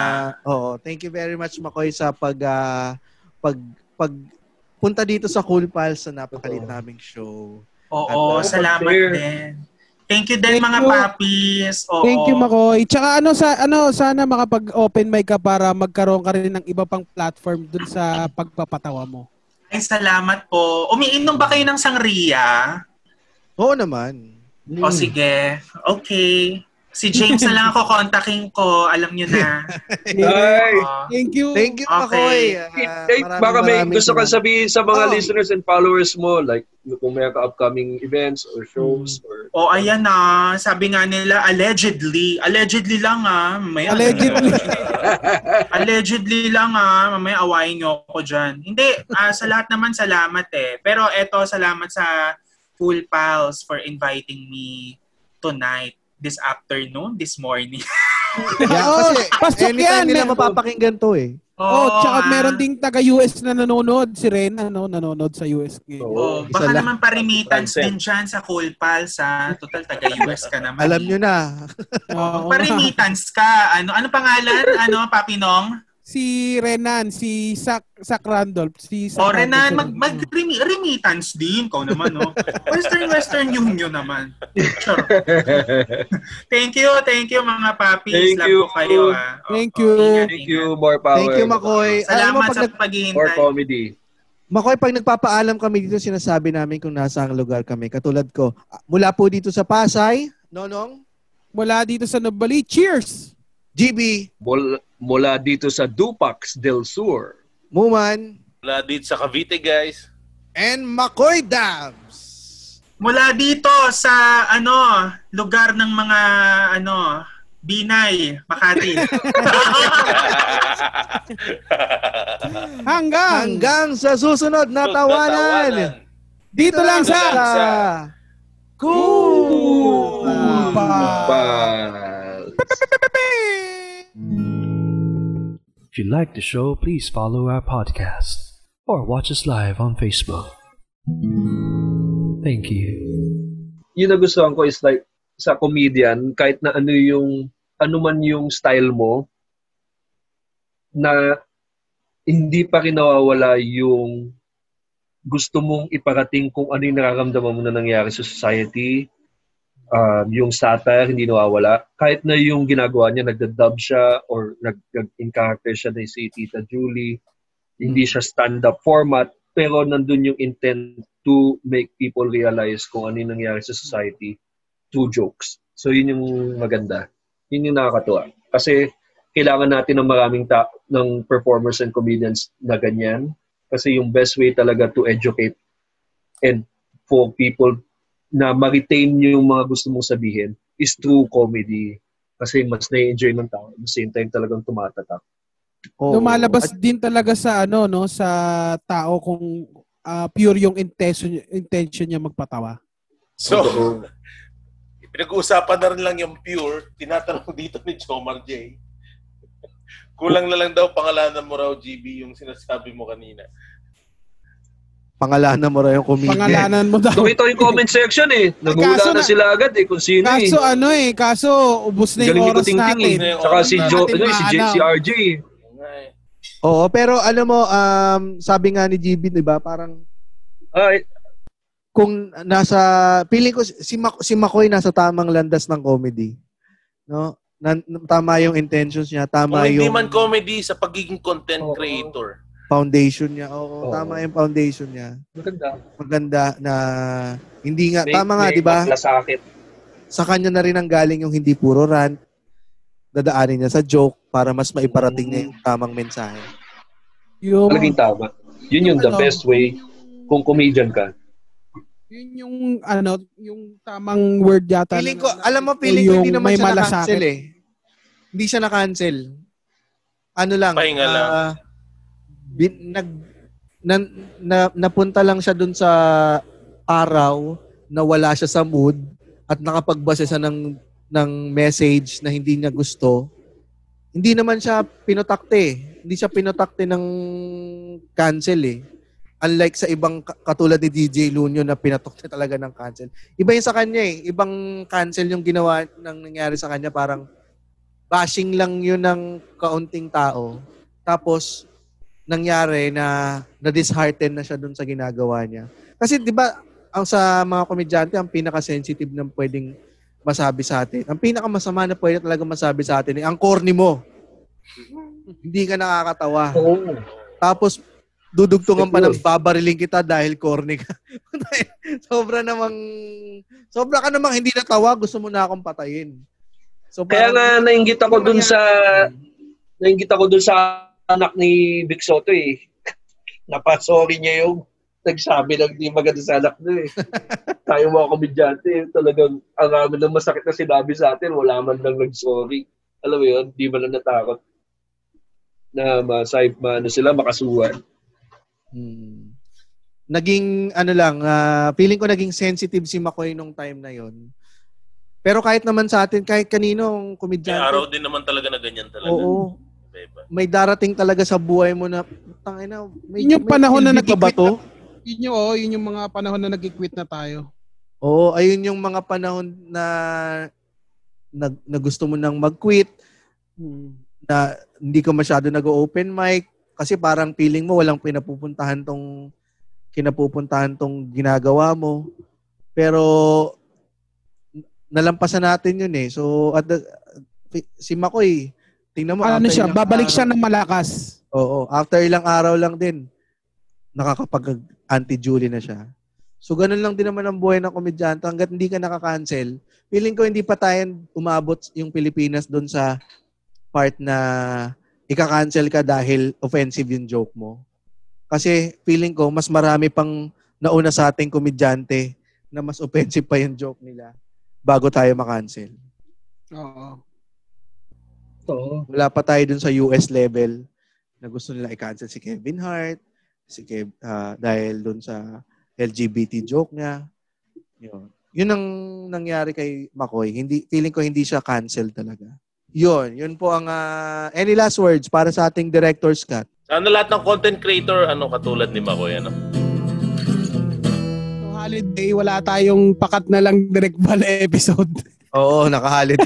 Oo. Thank you very much, Macoy, sa pagpunta dito sa Cool Pals na napakalit naming show. Oo. Salamat din. Thank you din mga papis. Oo. Thank you, Macoy. Tsaka sana makapag-open mic ka para magkaroon ka rin ng iba pang platform dun sa pagpapatawa mo. Ay, salamat po. Umiinom ba kayo ng sangria? Oo naman. O sige. Okay. Si James na lang ako kontakin ko. Alam nyo na. Thank you. Thank you, Macoy. Baka may gusto kang sabihin sa mga listeners and followers mo, like, kung may upcoming events or shows or... ayan na. Sabi nga nila, allegedly. Allegedly lang mamaya. Allegedly. Allegedly lang mamaya awayin nyo ako dyan. Hindi. Sa lahat naman, salamat eh. Pero eto, salamat sa Cool Pals for inviting me tonight, this afternoon, this morning. Pasok yan. Nila mapapakinggan to eh. Tsaka meron ding taga-US na nanonood. Si Ren, nanonood sa US. Baka naman parimitans din dyan sa Cool Pals, ha? Total, taga-US ka naman. Alam nyo na. Parimitans ka. Ano pangalan? Ano, Papinong? Si Renan, si Zach Randolph. Renan, mag-remittance din. Ikaw naman, no? Western Union naman. Sure. Thank you, mga papis. Love ko kayo, Thank you, more power. Thank you, Macoy. Salamat sa paghihintay. More comedy. Macoy, pag nagpapaalam kami dito, sinasabi namin kung nasa ang lugar kami. Katulad ko, mula po dito sa Pasay, Nonong? Mula dito sa Nubali, cheers! GB. Mula dito sa Dupax del Sur. Muman. Mula dito sa Cavite, guys. And Macoy Dubs. Mula dito sa lugar ng mga Binay, Makati. Hanggang sa susunod na tawanan. Dito lang sa Cool Pals. If you like the show, please follow our podcast or watch us live on Facebook. Thank you. Yung nagustuhan ko is like, sa comedian, kahit na ano man yung style mo, na hindi pa rin nawawala yung gusto mong iparating kung ano yung nararamdaman mo na nangyari sa society. Yung satire, hindi nawawala. Kahit na yung ginagawa niya, nagda-dub siya or nag-in-character siya na si Tita Julie. Hindi siya stand-up format, pero nandun yung intent to make people realize kung ano yung nangyari sa society through jokes. So yun yung maganda. Yun yung nakakatuwa. Kasi kailangan natin ng maraming ng performers and comedians na ganyan. Kasi yung best way talaga to educate and for people na ma-retain yung mga gusto mong sabihin is true comedy. Kasi mas na-enjoy ng tao. At the same time talagang tumatatak. Lumalabas din talaga sa sa tao kung pure yung intention niya magpatawa. So, pinag-uusapan na rin lang yung pure. Tinatanong dito ni Jomar J. Kulang na lang daw pangalanan mo raw, GB, yung sinasabi mo kanina. Pangalanan mo raw yung comedian. Pangalanan mo daw. Ito yung comment section eh. Nagulat na sila agad eh kung sino eh. Kaso ano eh, kaso ubos na yung oras natin. Eh. Saka si Jo, si RJ eh. Oo, pero alam mo, sabi nga ni GB, diba, parang kung nasa, feeling ko, si Macoy nasa tamang landas ng comedy. No? Tama yung intentions niya, tama yung... hindi man comedy, sa pagiging content creator. Foundation niya. Oo, tama yung foundation niya. Maganda. Maganda na hindi nga tama nga, 'di ba? Sa kanya na rin ang galing yung hindi puro rant. Dadaanin niya sa joke para mas maiparating niya yung tamang mensahe. Yung talagang tama. Yun yung the best way kung comedian ka. Yun yung ano, yung tamang word yata. Feeling ko, alam mo, feeling ko hindi naman siya na-cancel eh. Hindi siya na-cancel. Ano lang, pahinga lang. Napunta lang siya dun sa araw na wala siya sa mood at nakapagbasa siya ng message na hindi niya gusto. Hindi naman siya pinotakte. Hindi siya pinotakte ng cancel eh. Unlike sa ibang katulad ni DJ Lunyo na pinatakte talaga ng cancel. Iba yung sa kanya eh. Ibang cancel yung ginawa ng nangyari sa kanya. Parang bashing lang yun ng kaunting tao. Tapos nangyari na disheartened na siya dun sa ginagawa niya. Kasi 'di ba, ang sa mga komedyante, ang pinaka-sensitive ng pwedeng masabi sa atin. Ang pinaka-masama na pwede talaga masabi sa atin, ang corny mo. Hindi ka nakakatawa. Oh. Tapos dudugtungan pa ng babariling kita dahil corny ka. Sobra ka namang hindi natawa, gusto mo na akong patayin. So kaya nga nainggit ako dun sa anak ni Vic Soto eh. Napasorry niya yung nagsabi lang di maganda sa anak niya eh. Tayo mga komedyante eh. Talagang ang rami ng masakit na sinabi sa atin. Wala man lang nagsorry. Alam mo yun, di man lang natakot na masayip man sila makasuhan. Naging ano lang, feeling ko naging sensitive si Macoy nung time na yun. Pero kahit naman sa atin, kahit kaninong komedyante. May araw din naman talaga na ganyan talaga. Oo. May darating talaga sa buhay mo na tangina, yun yung panahon na nagbabato. Yun yung mga panahon na nag-quit na tayo. Oo, ayun yung mga panahon na gusto mo nang mag-quit. Na hindi ka masyado nag-open mic kasi parang feeling mo walang kinapupuntahan tong ginagawa mo. Pero nalampasan natin yun eh. So si Macoy, tingnan mo, ano siya, babalik siya ng malakas. Oo, after ilang araw lang din, nakakapag-Auntie Julie na siya. So, ganun lang din naman ang buhay ng komedyante hanggat hindi ka nakakancel. Feeling ko hindi pa tayo umabot yung Pilipinas doon sa part na ikakancel ka dahil offensive yung joke mo. Kasi feeling ko, mas marami pang nauna sa ating komedyante na mas offensive pa yung joke nila bago tayo makancel. Oo. To. Wala pa tayo dun sa US level na gusto nila i-cancel si Kevin Hart, dahil dun sa LGBT joke niya. Yun ang nangyari kay Macoy. Feeling ko hindi siya cancel talaga. Yun po ang any last words para sa ating director's cut? Sana lahat ng content creator katulad ni Macoy holiday, wala tayong pakat na lang direct ba na episode. Oo, naka-holiday.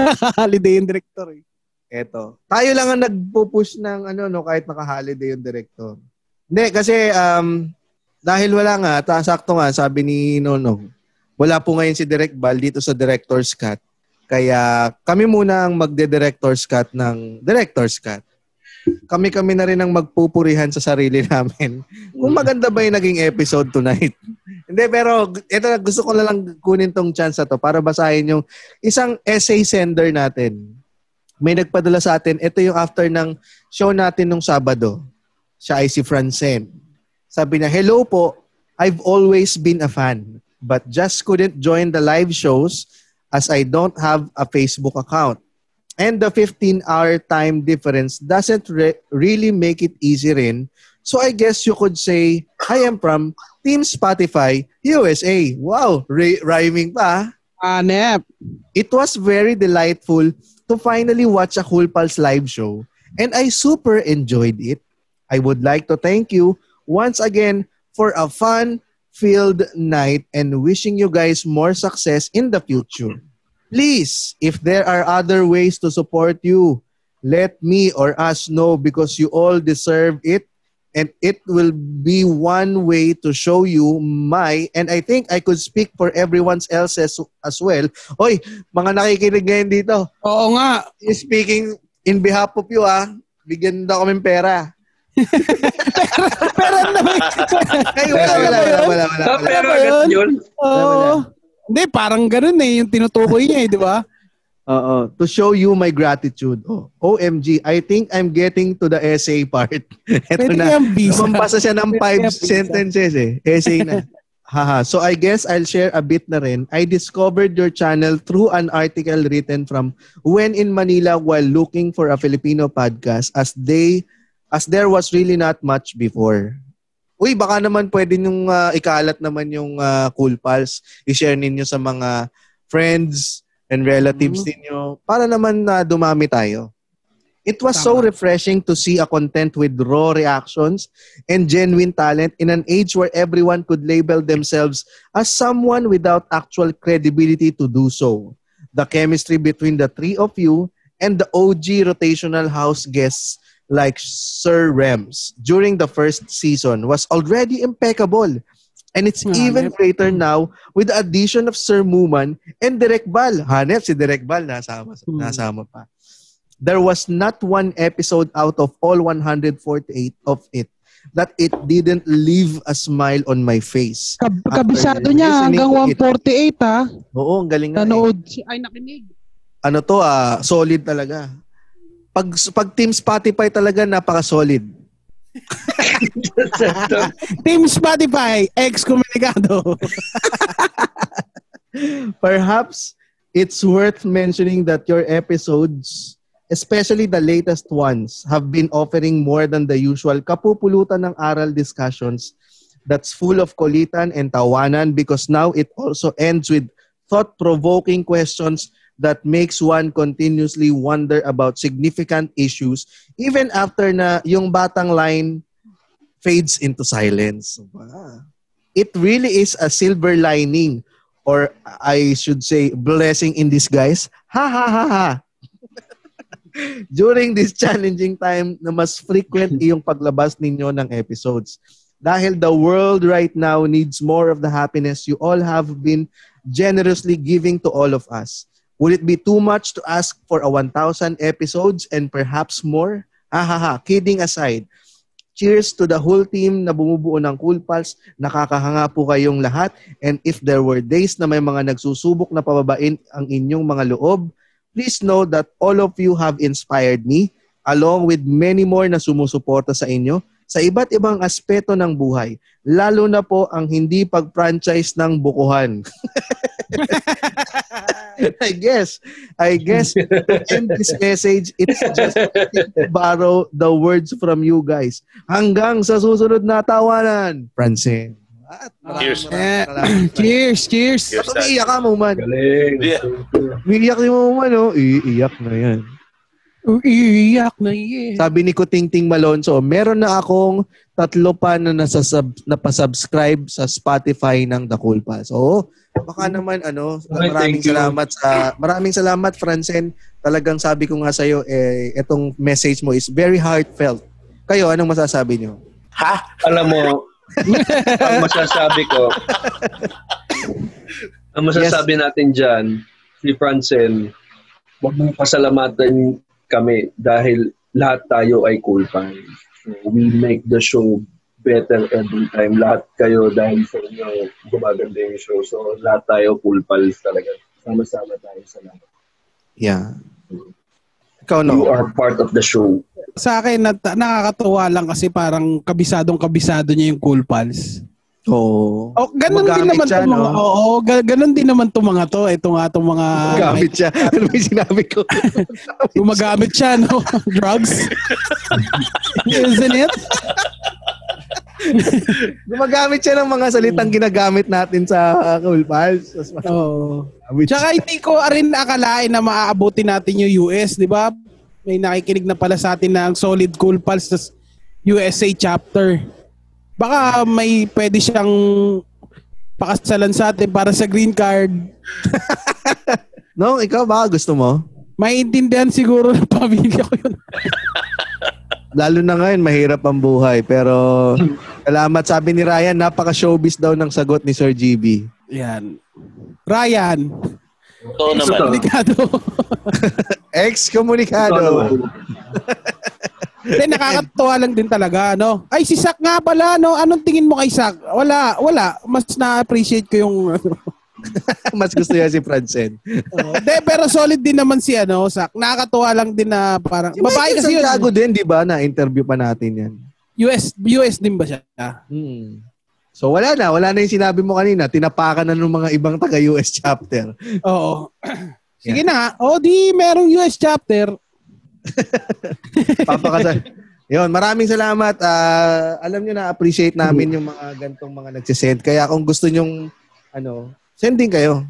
Naka-holiday yung director eh. Eto. Tayo lang ang nagpo-push ng kahit naka-holiday yung director. Hindi, kasi dahil wala nga, sakto nga, sabi ni Nonong, wala po ngayon si Direk Bal dito sa Director's Cut. Kaya kami muna ang magde-Director's Cut ng Director's Cut. Kami-kami na rin ang magpupurihan sa sarili namin. Kung maganda ba yung naging episode tonight? Hindi, pero ito, gusto ko na lang kunin tong chance na to para basahin yung isang essay sender natin. May nagpadala sa atin. Ito yung after ng show natin nung Sabado. Siya ay si Francen. Sabi niya, hello po, I've always been a fan but just couldn't join the live shows as I don't have a Facebook account. And the 15-hour time difference doesn't really make it easy rin. So I guess you could say, I am from Team Spotify, USA. Wow, rhyming pa. Anep. It was very delightful to finally watch a Cool Pals live show, and I super enjoyed it. I would like to thank you once again for a fun-filled night and wishing you guys more success in the future. Please, if there are other ways to support you, let me or us know because you all deserve it, and it will be one way to show you my, and I think I could speak for everyone else as well. Oy, mga nakikinig ngayon dito. Oo nga. Speaking in behalf of you, bigyan daw kaming pera. Pera naman. Ay, wala. Pera agad yun. Hindi, parang ganun eh. Yung tinutukoy niya eh, di ba? Oo. To show you my gratitude. Oh, OMG, I think I'm getting to the essay part. Ito na. Mampasa siya ng 5 sentences eh. Essay na. Haha. So I guess I'll share a bit na rin. I discovered your channel through an article written from When in Manila while looking for a Filipino podcast as there was really not much before. Uy, baka naman pwede niyong ikalat naman yung Cool Pals. I-share ninyo sa mga friends and relatives ninyo para naman dumami tayo. It was so refreshing to see a content with raw reactions and genuine talent in an age where everyone could label themselves as someone without actual credibility to do so. The chemistry between the three of you and the OG rotational house guests like Sir Rems during the first season was already impeccable. And it's even greater now with the addition of Sir Muman and Direk Bal. Hanep, si Direk Bal nasama pa. There was not one episode out of all 148 of it that it didn't leave a smile on my face. Kabisado niya hanggang 148 ha. Oo, ang galing nga. Nanood eh. Ay, nakinig. Ano to solid talaga. Pag Team Spotify talaga, napaka-solid. Team Spotify, ex-communicado. Perhaps it's worth mentioning that your episodes, especially the latest ones, have been offering more than the usual kapupulutan ng aral discussions that's full of kulitan and tawanan because now it also ends with thought-provoking questions that makes one continuously wonder about significant issues even after na yung batang line fades into silence. It really is a silver lining, or I should say blessing in disguise. Ha ha ha ha. During this challenging time na mas frequent yung paglabas ninyo ng episodes. Dahil the world right now needs more of the happiness you all have been generously giving to all of us. Would it be too much to ask for a 1,000 episodes and perhaps more? Ha ha ha, kidding aside. Cheers to the whole team na bumubuo ng Cool Pals. Nakakahanga po kayong lahat. And if there were days na may mga nagsusubok na pababain ang inyong mga loob, please know that all of you have inspired me along with many more na sumusuporta sa inyo sa iba't ibang aspeto ng buhay. Lalo na po ang hindi pag-franchise ng bukuhan. I guess to end this message, it's just to borrow the words from you guys. Hanggang sa susunod na tawanan, Francine. Cheers. Tapos iiyak ka mo man. Iiyak ni mo man, oh. Iiyak na yan. Iiyak na yan. Sabi ni Kutingting Malonzo, meron na akong 3 pa na napasubscribe sa Spotify ng The Cool Pals. Oo. Baka naman, maraming salamat, Francine. Talagang sabi ko nga sa'yo, itong message mo is very heartfelt. Kayo, anong masasabi nyo? Ha? Alam mo, ang masasabi natin dyan, si Francine, wag mong pasalamatan kami dahil lahat tayo ay Cool Pals. We make the show better every time. Lahat kayo dahil sa inyo gumaganda yung show. So, lahat tayo Cool Pals talaga. Sama-sama tayo sa lahat. Yeah. Ikaw, no? You are part of the show. Sa akin, nakakatuwa lang kasi parang kabisadong-kabisado niya yung Cool Pals. Oo. Oh, ganun din naman siya, no? Ganun din naman itong mga to. Ito nga itong mga... Gumagamit siya. Ano ba yung sinabi ko? Gumagamit siya, no? Drugs? Isn't it? Gumagamit siya ng mga salitang ginagamit natin sa Cool Pals. Oo. Tsaka hindi ko rin akalain na maaabuti natin yung US, di ba? May nakikinig na pala sa atin ng solid Cool Pals sa USA chapter. Baka may pwede siyang pakasalan sa atin para sa green card. No, ikaw ba? Gusto mo? Maiintindihan siguro ng pamilya ko yun. Lalo na ngayon, mahirap ang buhay. Pero, salamat. Sabi ni Ryan, napaka-showbiz daw ng sagot ni Sir GB. Yan. Ryan. Ito naman. Ex-komunikado. Ex-komunikado. Nakakatawa lang din talaga, no? Ay, si Sak nga pala, no? Anong tingin mo kay Sak? Wala. Mas na-appreciate ko yung... Mas gusto niya si Francen. De, pero solid din naman si ano, Sak. Nakakatuwa lang din na parang... Si babae kasi yun. Santiago din, di ba? Na-interview pa natin yan. US din ba siya? Hmm. So wala na. Wala na yung sinabi mo kanina. Tinapakan na ng mga ibang taga-US chapter. Oo. Sige na. O di, merong US chapter. Papakasal. Yon, maraming salamat. Alam nyo na, appreciate namin yung mga gantong mga nagsisend. Kaya kung gusto nyong ano... Sending kayo.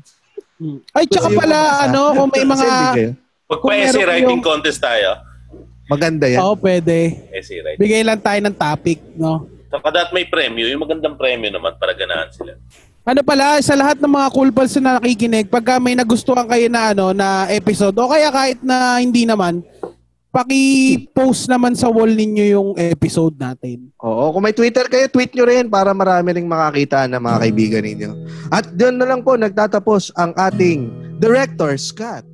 Ay, tsaka pala, ano, kung may mga... Magpa-essay writing contest tayo. Maganda yan. Oo, pwede. Essay writing. Bigay lang tayo ng topic, no? Saka dapat may premyo. Yung magandang premyo naman para ganahan sila. Ano pala, sa lahat ng mga Cool Pals na nakikinig, pagka may nagustuhan kayo na, ano, na episode, o kaya kahit na hindi naman, paki-post naman sa wall ninyo yung episode natin. Oo. Kung may Twitter kayo, tweet nyo rin para marami rin makakita na mga kaibigan ninyo. At doon na lang po nagtatapos ang ating Director Scott.